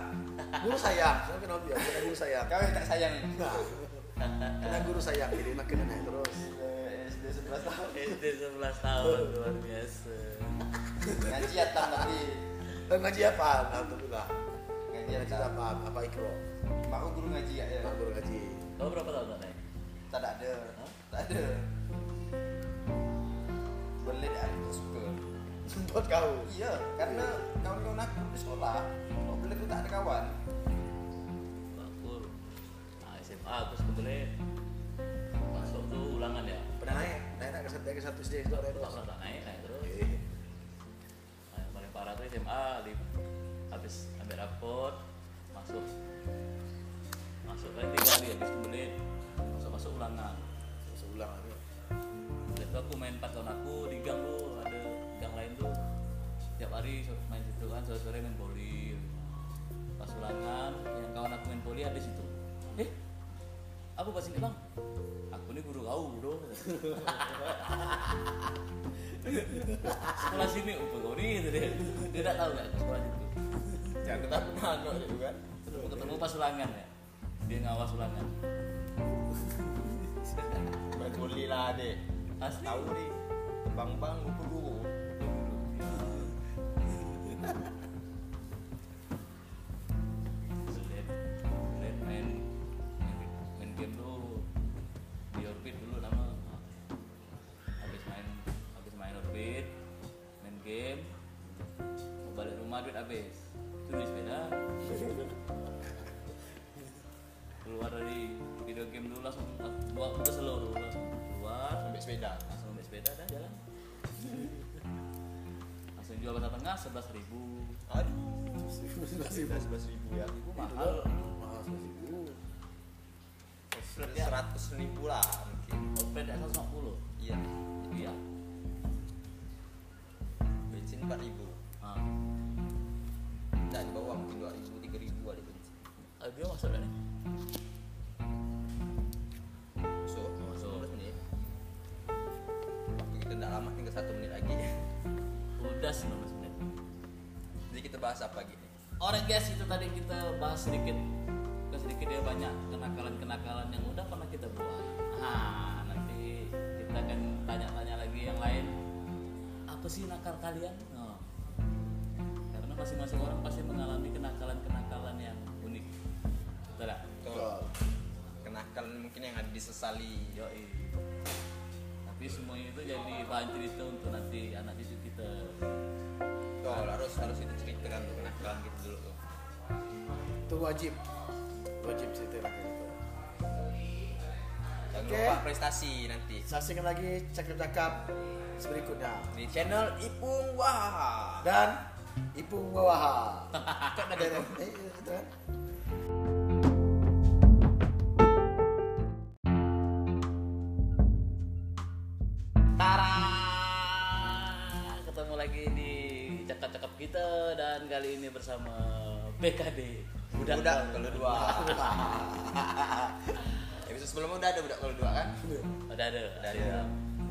guru sayang, saya kan hobi, bukan guru sayang, kami tak sayang, karena guru sayang, jadi makin naik terus. SD 11 tahun, luar biasa. Ngaji atam tapi. Ngaji apa? Alhamdulillah. Ngaji apa ikro? Makku guru ngaji ya. Guru ngaji. Kau berapa tahun tak naik? Tak ada. Boleh aku suka. Buat kau? Iya, karena kawan-kawan aku di sekolah. Kau boleh aku tak ada kawan. Aku SMA aku sebetulnya masuk tu ulangan ya. Pernah naik ke satu SD itu ada terus. Tak naik terus. Yang paling parah tu SMA, habis ambil rapot, masuk lagi 3 kali habis kemudian masuk ulangan. Dan tu aku main 4 tahun aku di gang tu ada gang lain tu. Setiap hari main situ kan, sore main boli. Pas ulangan, yang kawan aku main boli ada situ. Aku pas ini bang, aku ni guru kau bro. Sekolah sini, kau ni gitu deh. Dia tak tahu tak sekolah situ. Jangan ketemu anak itu kan. Ketemu pas ulangan ya. Dia ngawas ulangan. Berguli lah deh. Asli. Tahu deh. Bang guru. Rp11.000. Aduh, Rp11.000 ya. Ribu mahal Rp11.000. Rp100.000 lah mungkin. Outlet ada 150. Iya. Iya. Bensin Rp4.000. Ah. Dan bawa mungkin Rp2.000, Rp3.000 ada bensin. Dia masuk dah ni. Masuk. bahas apa gini? Alright guys, itu tadi kita bahas sedikit ya banyak kenakalan-kenakalan yang udah pernah kita buat. Nah, nanti kita akan tanya-tanya lagi yang lain. Apa sih nakal kalian? Oh. Karena masing-masing orang pasti mengalami kenakalan-kenakalan yang unik. Betul tak? Betul. Kenakalan mungkin yang ada disesali. Yoi. Tapi semua itu jadi bahan cerita untuk nanti anak cucu kita. Betul, harus itu ceritakan kenakalan gitu dulu tuh. Itu wajib sih itu. Jangan lupa prestasi nanti. Saksikan lagi cakap-cakap berikutnya di channel Ipung Wahah dan Ipung Wahah. Kan ada itu kan. Tara, ketemu lagi di cakap-cakap kita dan kali ini bersama BKD. Budak kalau dua. Episode sebelumnya udah ada budak kalau dua kan? Udah ada.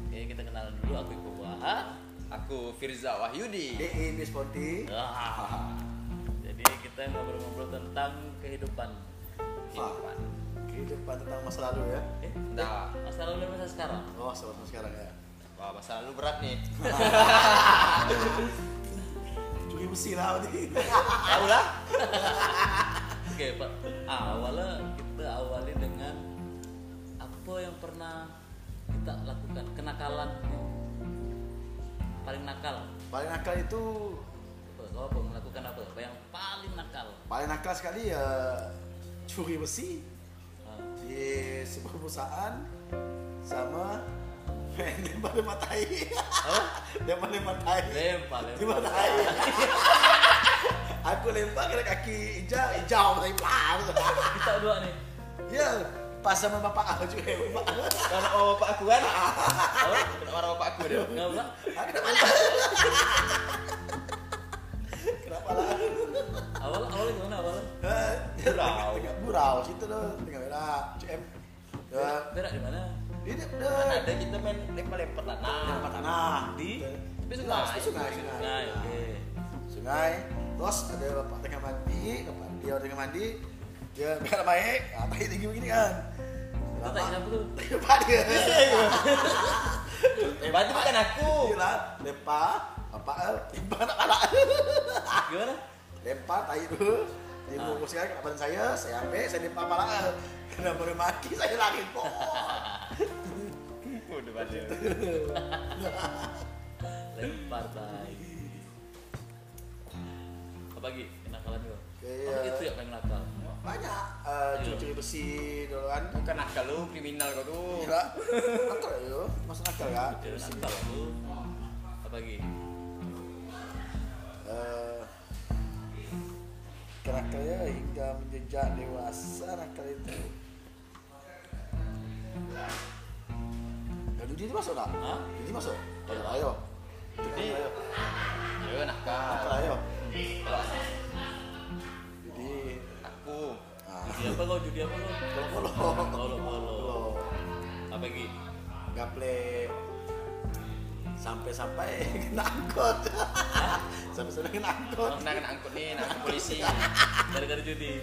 Oke, kita kenalan dulu. Aku Ibu Wahha. Aku Firza Wahyudi. Ini Miss Ponti. Jadi kita ngobrol-ngobrol tentang kehidupan tentang masa lalu ya? Masa lalu dan masa sekarang. Oh, masa sekarang ya. Wah, masa lalu berat nih. Cuci besi lah tadi. Tahu lah. Oke, Pak. Awalnya kita awali dengan apa yang pernah kita lakukan, kenakalan paling nakal. Paling nakal itu apa? Melakukan apa? Apa yang paling nakal? Paling nakal sekali ya curi besi di sebuah perusahaan sama lempar-lempar tai. Lempar-lempar tai. Aku lempar kena kaki hijau tapi pelan. Kita dua nih. Ya, pas sama bapak aku juga. Karena bapak aku kan. Apa? Kena marah bapak aku dia. Enggak apa? Kenapa lah? Awal-awalnya gimana awalnya? Tengah burau situ loh, tengah berak. CM. Berak di mana? Kan ada kita main lempar-lempar tanah di sungai. Sungai. Terus ada bapak tengah mandi. Dia biar baik, tapi tinggi begini kan. Itu tak siapa tuh? Lepak dia. Lepak itu bukan aku. Lepak, bapak lepak anak-anak. Gimana? Lepak tai dulu. Dia mengukuskan ke badan saya ambil, saya lepak anak-anak. Kena boleh maki, saya lari kok. Udah banyak. Lempar lagi. Apa lagi? Kenakalan juga? Apa itu yang paling nakal? Banyak. Curi besi dulu kan. Bukan nakal lu, kriminal kau tuh. Gila. Nakal ya lu? Masa nakal ya? Nakal lu. Apa lagi? Nakalnya hingga menjejak dewasa nakal itu. Kalau dia masuk tak? Hah? Dia masuk? Kalau ayo. Jadi, yo nakal. Kalau ayo. Jadi aku. Judi apa lo? Kalau. Apa lagi? Gaple. Sampai kena angkut. Kena angkut nih, angkut polisi. Gara-gara judi.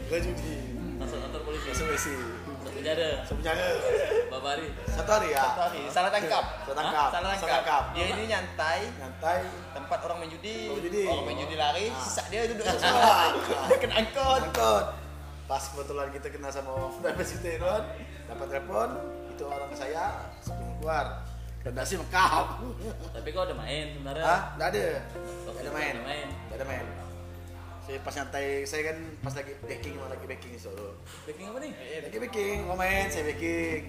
Masuk kantor polisi. Sepenjara. Babari. Satu hari. Salah tangkap. Dia ini nyantai. Tempat orang main judi. Orang main judi lari, sisa dia duduk sebelah. Dia kena angkut. Pas kebetulan kita kena sama Babes kita Ron, dapat telepon, itu orang saya sebelum keluar. Tidak sih mekap. Tapi kau ada main sebenarnya? Hah? Tidak ada main. Saya pas nyantai, saya kan pas lagi baking solo. Baking apa nih? Lagi baking, mau main, saya baking.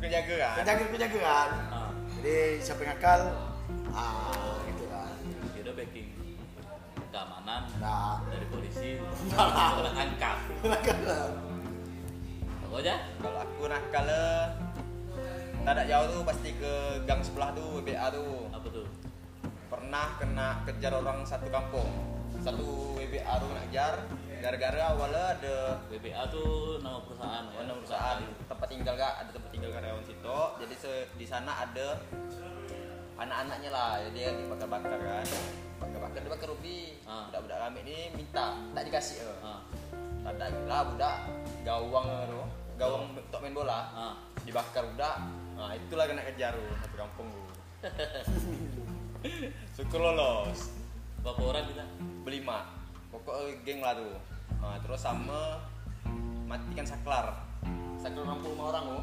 Kejagaan. Jadi siapa yang nakal? Gitu lah. Dia udah baking. Keamanan. Dari polisi. Orang tangkap. Kau aja? Kalau aku nakal. Tidak jauh tuh pasti ke gang sebelah tuh WBA tuh. Apa tuh? Pernah kena kejar orang satu kampung. Satu WBA tuh kena kejar. Gara-gara awalnya ada WBA tuh nama perusahaan. Tempat tinggal karyawan situ. Jadi di sana ada anak-anaknya lah. Jadi dia dibakar-bakar kan. kedua ke Ruby. Budak-budak rame ni minta, tak dikasih ke. Tak ada budak gawang tu, gawang untuk main bola. Dibakar budak. Itulah kena kejar tu satu kampung tu. Syukur lolos. Berapa orang kita? Berlima. Pokok geng lah tu. Terus sama matikan saklar. Saklar 60 orang tu.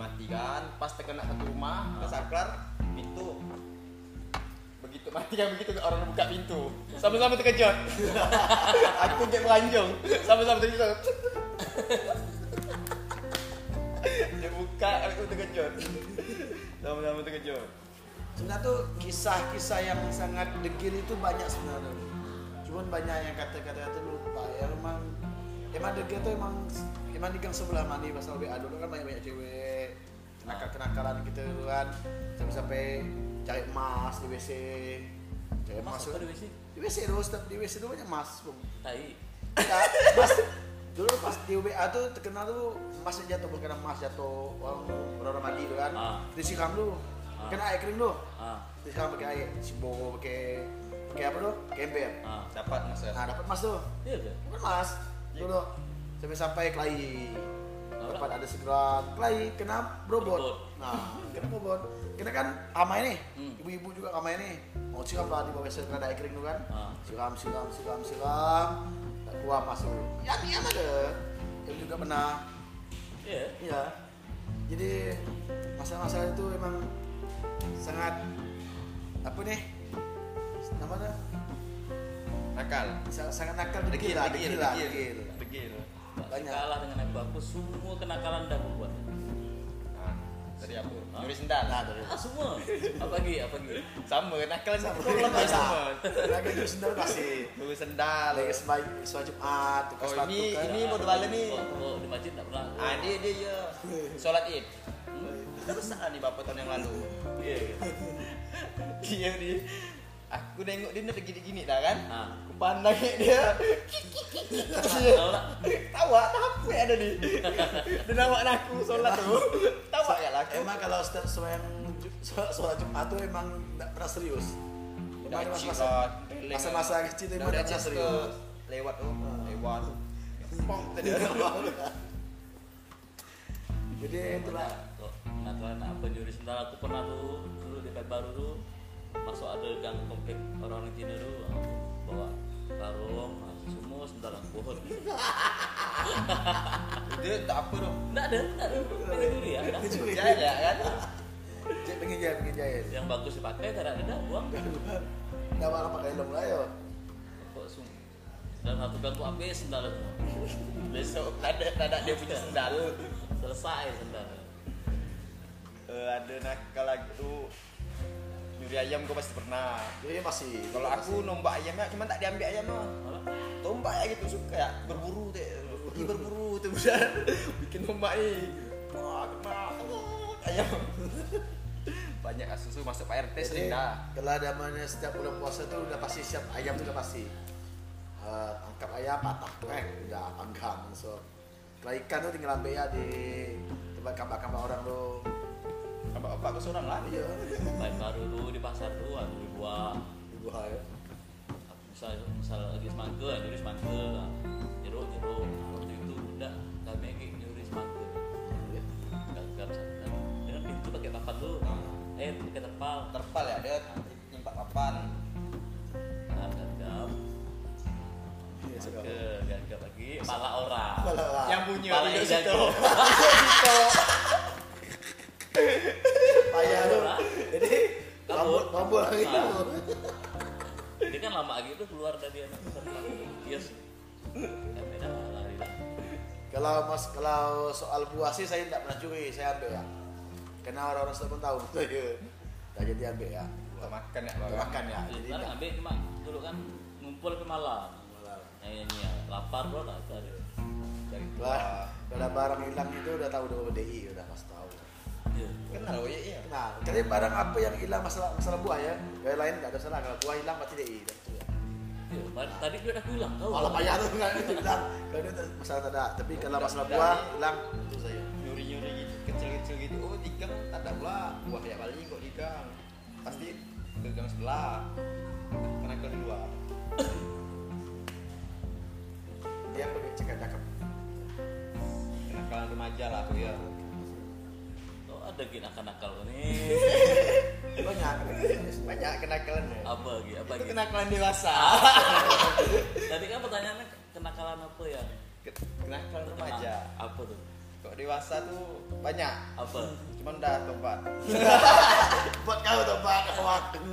Mati kan. Pas terkena satu rumah, ke saklar pintu. Begitu mati kan begitu orang buka pintu. Sama-sama terkejut. Aku kayak melanjong. Sama-sama terkejut. Dia buka, aku terkejut. Sama-sama terkejut. Sebenarnya tuh kisah-kisah yang sangat degil itu banyak sebenarnya. Cuman banyak yang kata-kata itu lupa. Ya emang degil tuh emang digang sebelah mandi pasal WA dulu kan banyak cewek. Kenakalan kita gitu kan. Sampai cari emas di WC. Cari emas apa di WC? Di WC dulu, setiap di WC dulu banyak emas. Tai. Mas dulu pas di UBA tuh terkenal tuh emasnya jatuh, bukan emas jatuh orang mandi dulu kan. Disikam dulu. Kena air kering dulu. Disikam pakai air, simbol pakai apa tuh? Ember. Dapat emas. Dapat emas tuh. Iya kan? Bukan emas. Dulu sampai kelahi. Dapat ada segera kelahi kena robot. Kena robot. Kena kan amai nih. Ibu-ibu juga amai nih. Mau siram lah di bawah segera air kering dulu kan. Siram. Kuah masuk. Ya ni ada. Yang juga pernah. Iya. Iya. Jadi masalah-masalah itu memang sangat apa nih? Namanya nakal. Sangat nakal degil. Banyak kalah dengan aku semua kenakalan dah buat. Dari aku. Nyuri sendal. Semua. Apa lagi? Sama nakal sama. Lagi nyuri sendal pasti. Nyuri sendal. Lagi sholat Jumat. Ini modalnya ni. Oh, di masjid tak pernah. Dia ya. Sholat Id. Terus ada beberapa tahun yang lalu. Dia ni. Aku tengok dia pergi gini dah kan. Aku pandang dia. Tawa tapi ada ni. Dia nawak aku solat tu. Tawa ya lah. Emang kalau setiap solat Jumat tu emang tak pernah serius. Masa-masa kecil tu emang tak pernah serius. Lewat. Pong tadi ada bau. Jadi itulah. Kenatuan apa juri sendal aku pernah tu dulu di Peti Baru tu. Masuk ada gang komplek orang-orang Cina tu bawa karung semua sendal pohon. Dia tak apa tu. Tak ada. Mencuri ya. Jaya kan. Cek pengen jaya. Yang bagus dipakai tak ada buang. Enggak malah pakai helm lah yo. Kok sungguh. Dan satu gang tu habis sendal semua. Besok tak ada dia punya sendal. Selesai sendal. Ada nakal lagi tu. Nyuri ayam kau pasti pernah. Dia pasti. Kalau aku nombak ayamnya cuma tak diambil ayam mah. Tombak ya gitu suka ya berburu tu. Pergi berburu tu budak. Bikin tombak ni. Wah, kena ayam. Banyak susu masuk Pak RT sering dah. Kalau ada mana setiap bulan puasa tu dah pasti siap ayam tu dah pasti. Angkat ayam patah krek dah panggang. So kalau ikan tu tinggal ambil ya di tempat kambak-kambak orang tu. Bapak aku seorang lah. Iya. Baik baru tu di pasar tu aku Ibu Wahha ya. Misal lagi semangka, nyuri semangka. Jeruk. Waktu itu udah kami lagi nyuri semangka. Iya. Gagap satu. Dengan pintu pakai papan tu. Pakai terpal. Terpal ya, dia nyimpak papan. Gagap. Gagap lagi. Pala orang. Yang punya. Pala itu. Payah tu. Jadi kabur gitu. Ini kan lama gitu keluar dari anak yes. Kalau soal buah sih saya tidak pernah curi, saya ambil ya. Karena orang-orang sudah pun tahu. Tak jadi ambil ya. Makan ya. Jadi ambil cuma dulu kan ngumpul ke malam. Nyanyi lapar bro tak ada. Dari keluar. Kalau barang hilang itu udah tahu udah BDI udah pasti tahu. Kenal loh ya. Jadi barang apa yang hilang masalah buah ya. Yang lain enggak ada masalah. Kalau buah hilang pasti DI tentu ya. Iya, tadi duit aku hilang tahu. Malah payah tuh enggak hilang. Kalau duit masalah tak ada, tapi kalau masalah buah hilang itu saya. Nyuri-nyuri gitu, kecil-kecil gitu. Oh, digang tak ada buah ya paling kok digang. Pasti dari gang sebelah karena ke luar dia pengen cekak cakep kenakalan remaja lah tuh ya oh ada kenakal nih banyak kenakalan ya apa itu kenakalan dewasa tadi kan pertanyaannya kenakalan apa ya kenakalan remaja apa tuh kok dewasa tuh banyak apa cuman udah tobat buat kau tobat waktu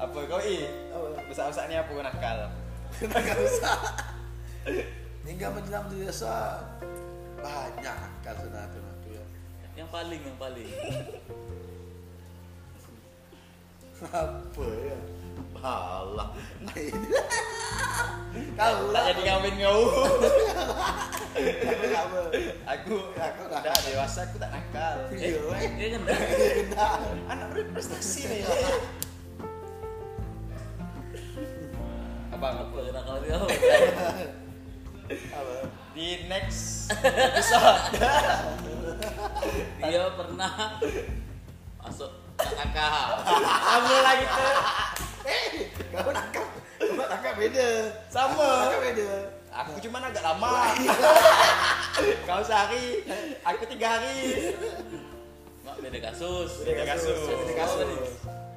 apa kau besar-besar ini apa nakal nakal besar hingga menjelang dewasa banyak nakal sudah itu ya yang paling apa ya halah kau tak jadi kawin kau aku udah dewasa aku tak nakal dia kena anak berprestasi nih abang aku nakal dia di next episode dia pernah masuk nakal kamu lagi tuh kamu nakal beda sama nakal beda aku cuma agak lama. Kau sehari, aku 3 hari. Mak beda kasus.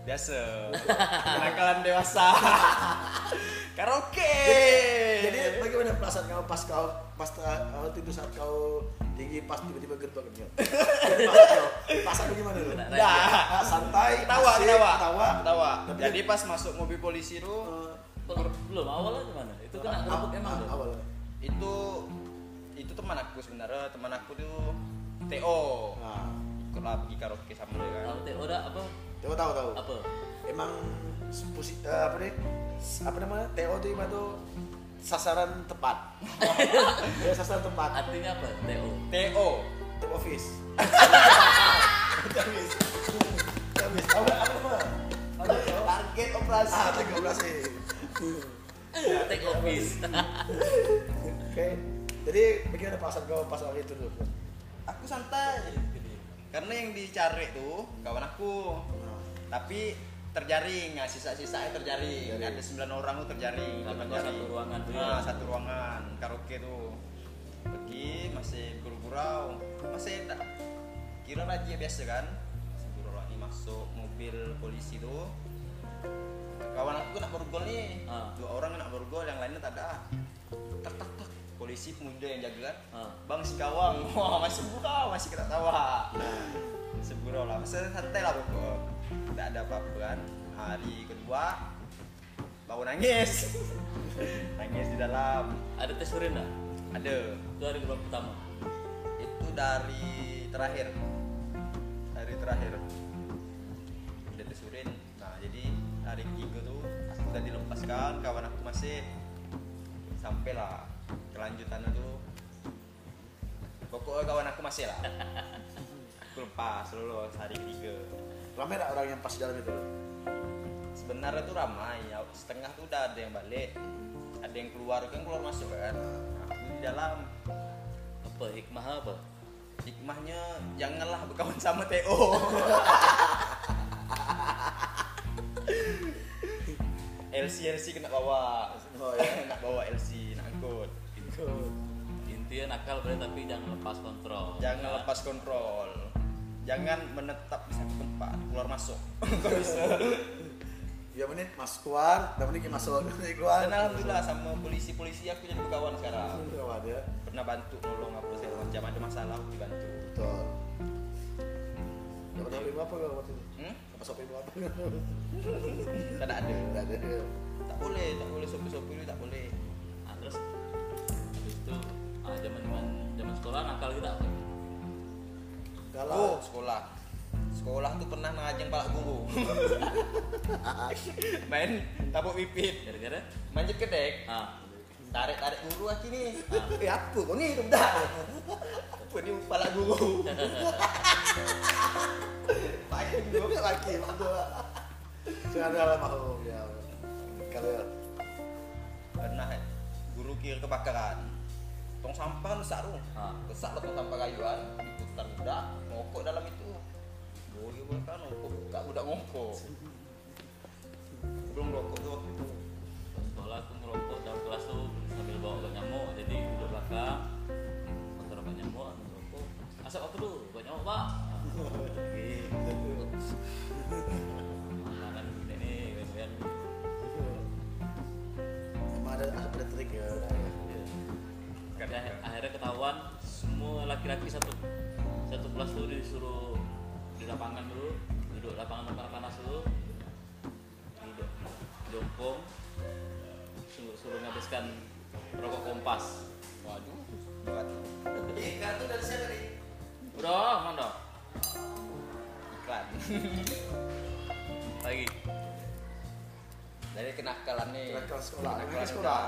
Biasa. Kenakalan dewasa. Karaoke. Jadi bagaimana perasaan kau pas kau tidur saat kau tinggi pas tiba-tiba gertak kenyot. Perasaan kau gimana lu? Nah, santai, ketawa. Jadi pas masuk mobil polisi itu belum awalnya gimana? Itu kena gerbuk emang awalnya. Itu teman aku sebenarnya, teman aku tuh TO. Nah, kalau pergi karaoke sama dia kan. TO dah apa? TO tahu. Apa? Emang apa namanya? TO itu emang tuh sasaran tepat. Ya sasaran tepat. Artinya apa? TO. Top office. Habis. Apa? Target operasi. Target operasi. Take office. Okay. Jadi bagaimana perasaan kau pas hari itu dulu? Aku santai. Karena yang dicari tuh kawan aku. Tapi terjaring, ya sisa-sisanya terjaring. Ada 9 orang tuh terjaring. Satu ruangan tuh. Satu ruangan karaoke tuh. Pergi masih gurau-gurau. Masih kira aja biasa kan. Gurau lagi masuk mobil polisi tuh. Kawan aku nak borgol nih, 2 orang nak borgol, yang lainnya tak ada. Tak. Polisi pemuda yang jaga kan, Bang Singkawang, wah masih burau, masih kita tawa. Masih burau lah, masih santai lah pokok. Tak ada apa-apa kan. Hari kedua, baru nangis di dalam. Ada tes urin tak? Ada. Itu hari kedua pertama. Itu dari terakhir. Ada tes urin. Nah jadi hari ketiga tuh aku udah dilepaskan, kawan aku masih sampai lah kelanjutannya tuh pokoknya kawan aku masih lah aku lepas lulus hari ketiga. Ramai tak orang yang pas jalan itu? Sebenarnya tuh ramai ya, setengah tuh udah ada yang balik, ada yang keluar masuk kan. Aku di dalam. Apa hikmahnya apa? Hikmahnya janganlah berkawan sama TO. LC kena bawa, nak bawa LC, nak angkut. Intinya nakal boleh tapi jangan lepas kontrol. Jangan menetap di satu tempat, keluar masuk. Kau bisa. 3 menit masuk keluar, 3 menit masuk keluar. Dan alhamdulillah sama polisi aku jadi berkawan sekarang. Berkawan ya. Pernah bantu nolong apa segala macam, ada masalah dibantu. Betul. Dapat apa kalau waktu itu? Sopi buat apa? Tak ada. Tak boleh sopi itu tak boleh. Nah, terus itu zaman sekolah nakal kita apa? Galau sekolah tuh pernah ngajeng balak guru. Main tabuk pipit. Gara-gara manjat kedek. Tarik guru lagi nih. Apa kau ni? Tidak. Apa ni balak guru? Makin dulu lagi, maksudnya sekarang maklum ya. Kalau pernah guru kira kebakaran, tong sampah besar tu, besar lah tong sampah kayuan, diputar muda, ngokok dalam itu. boleh kan ngokok, kak udah ngokok. Belum rokok tuh waktu itu. Pas sekolah aku ngerokok dalam kelas tuh sambil bawa obat nyamuk, jadi udah belakang motor obat nyamuk, ngerokok. Asap apa tuh? Obat nyamuk pak. Makan ini, kemudian. Emang ada trik ya. Akhirnya ketahuan semua laki-laki satu kelas dulu disuruh di lapangan dulu, duduk lapangan panas dulu, duduk jongkong, suruh ngabiskan rokok kompas. Waduh, berat. Ikan tuh dari siapa nih? Udah, mana? Iklan. Lagi. Dari kenakalan nih. Kenakalan sekolah. Kenakalan sekolah.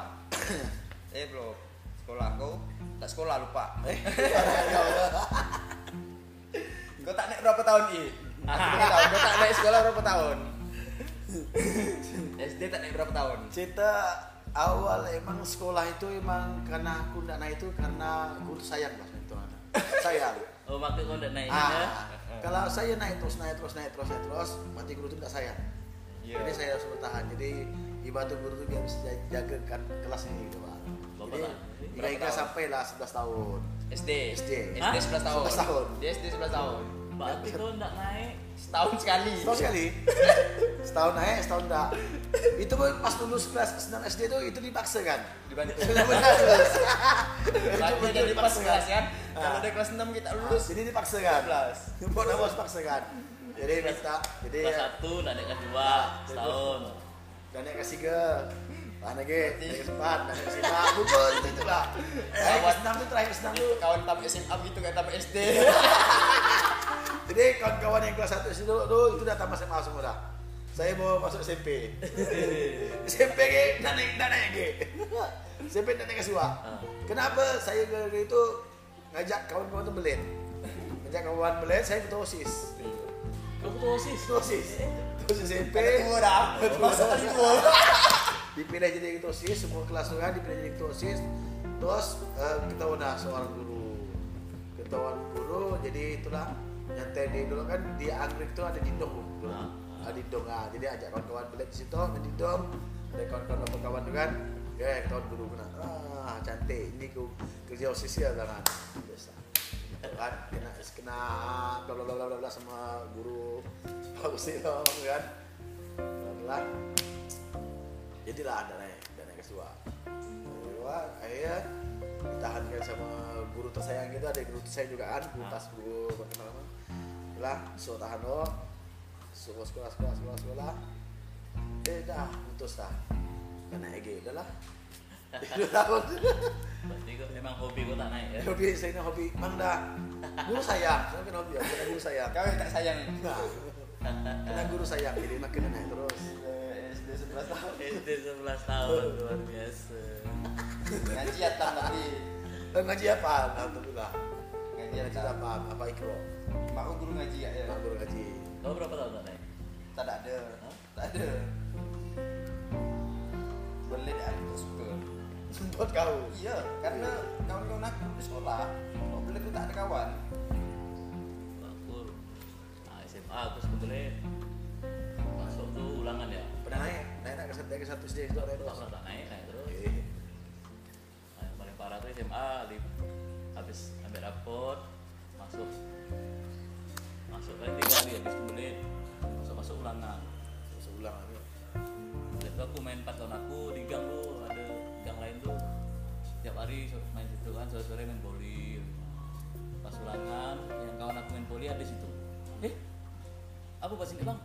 Belum. Sekolah kau tak sekolah lupa. Kau tak naik berapa tahun ini? Kau tak naik sekolah berapa tahun? SD tak naik berapa tahun? Cerita awal emang sekolah itu emang karena aku tak naik itu karena aku sayang lah itu ada. Sayang. Oh mati kau tak naik. Kalau saya naik terus, mati guru tu tak sayang. Jadi saya harus bertahan. Jadi ibarat guru tu dia harus jagakan kelas ini gitu lah. Mereka sampai lah 11 tahun. SD 11 tahun. 11 tahun. Dia SD 11 tahun. Berarti kau enggak naik setahun sekali. Setahun naik, setahun enggak. Itu pun pas lulus kelas 9 SD itu dipaksa kan? Dibantu. Benar-benar lulus. Itu dipaksa kan? Kalau dari kelas 6 kita lulus, jadi dipaksa kan? 12. Buat apa dipaksa kan? Jadi kita kelas 1 naik kelas 2 setahun. Dan naik kelas 3. Anak ke, sempat, anak SMA, bukan itulah. Kawan enam tu terakhir senang tu, kawan tamat SMA gitu kan tamat SD. Jadi kawan-kawan yang kelas 1 SD tu sudah tamat SMA semua dah. Saya mau masuk SMP. SMP ke, naik ke. SMP naik ke suah. Kenapa saya kali itu ngajak kawan-kawan tu belit? Ngajak kawan belit, saya ketua OSIS. Ketua OSIS, ketua SMP. Ketua dah, masuk ketua. Dipilih jadi ketua OSIS, semua kelas juga dipilih jadi ketua OSIS. Terus kita udah seorang guru, jadi itulah nyantai di dulu kan di anggrek itu ada dindong, ada dindong. Jadi ajak kawan-kawan belit di situ, ada dindong, ada kawan-kawan juga kan, ya kawan guru kan, cantik ini kerja OSIS ya kan, biasa kan kena bla bla bla sama guru bagus itu kan, pelan. Jadilah ada naik ketua. Akhirnya ditahankan sama guru tersayang kita, ada guru tersayang juga kan, guru berkenalan. Lah, so tahan lo, suruh sekolah. Dah, putus dah. Kena EG, dah lah. 2 tahun. Berarti kau memang hobi kau tak naik ya? Hobi, saya nak hobi. Mang dah. Guru sayang, saya kena hobi. Kena guru sayang. Kau yang tak sayang. Nah, kena guru sayang, jadi makin naik terus. SD 11 tahun, luar biasa. Ngaji atam tapi ngaji apa? Alhamdulillah. Ngaji apa ikro? Mak guru ngaji ya. Mak guru ngaji. Kau berapa tahun tak naik? Tak ada. Belit aku suka. Buat kau? Iya, karena kawan-kawan aku di sekolah, kalau belit aku tak ada kawan. Aku SMA aku sebelit. Masuk tu ulangan ya. Naik ke 1 SD itu tak naik terus. Yang paling parah tuh SMA, habis ambil rapot, masuk kan 3 hari habis kulit, masuk ulangan. Ya. Lihat aku main paton aku di gang tuh, ada gang lain tuh. Tiap hari main situ kan, sore-sore main boli. Pas ulangan, yang kawan aku main boli ada di situ. Aku pas ini bang,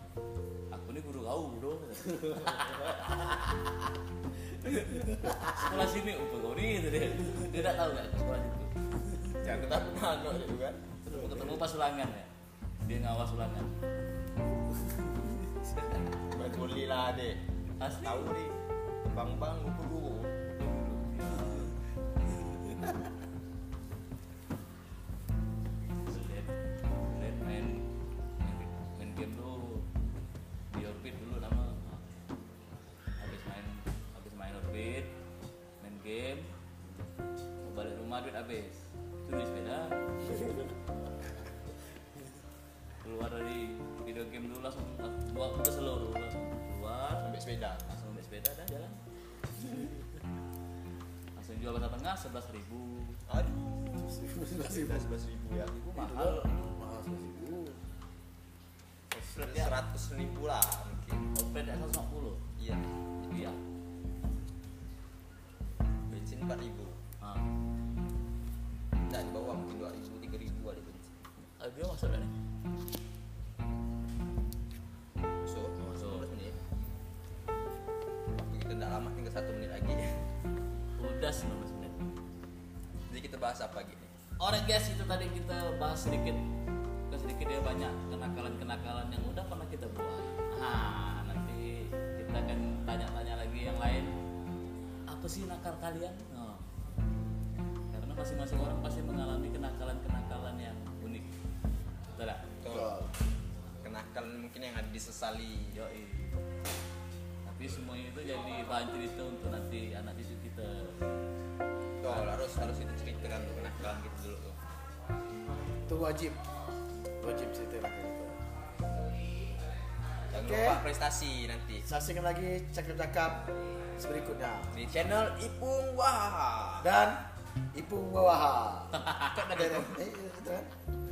aku ni guru kau bro. Sekolah sini umpah kau ni gitu deh. Dia tak tahu tak sekolah itu. Jangan ketemu anak itu kan. Ketemu pas ulangan ya. Dia ngawas ulangan. Main boli lah dek. Asli. Tahu ni. Bang guru guru. Habis, tulis sepeda, keluar dari sepeda. Langsung ambil sepeda dah jalan. Langsung jual bahasa tengah 11.000. Aduh, 11.000 ya. Itu mahal. Mahal 11.000. 100.000 lah mungkin. Sepeda 150. Iya. Iya. Bensin 4.000. Ah. Nah, di bawah mungkin 2.000, 3.000 ada bensin. Agak masuk dah nih. Udah 19 menit. Jadi kita bahas apa gini? Alright guys, itu tadi kita bahas sedikit ya banyak kenakalan-kenakalan yang udah pernah kita buat. Nah, nanti kita akan tanya-tanya lagi yang lain. Apa sih nakal kalian? Oh. Karena masing-masing orang pasti mengalami kenakalan-kenakalan yang unik. Betul tak? Betul. Kenakalan mungkin yang ada disesali. Yoi. Tapi semuanya itu jadi bahan cerita untuk nanti anak cucu kita. Tuh, harus itu ceritakan dulu, kenakalan gitu dulu tuh. Itu wajib cerita gitu. Jangan lupa prestasi nanti. Saksikan lagi cakap-cakap berikutnya di channel Ipung Wahah dan Ipung Wahha. Kan ada itu kan?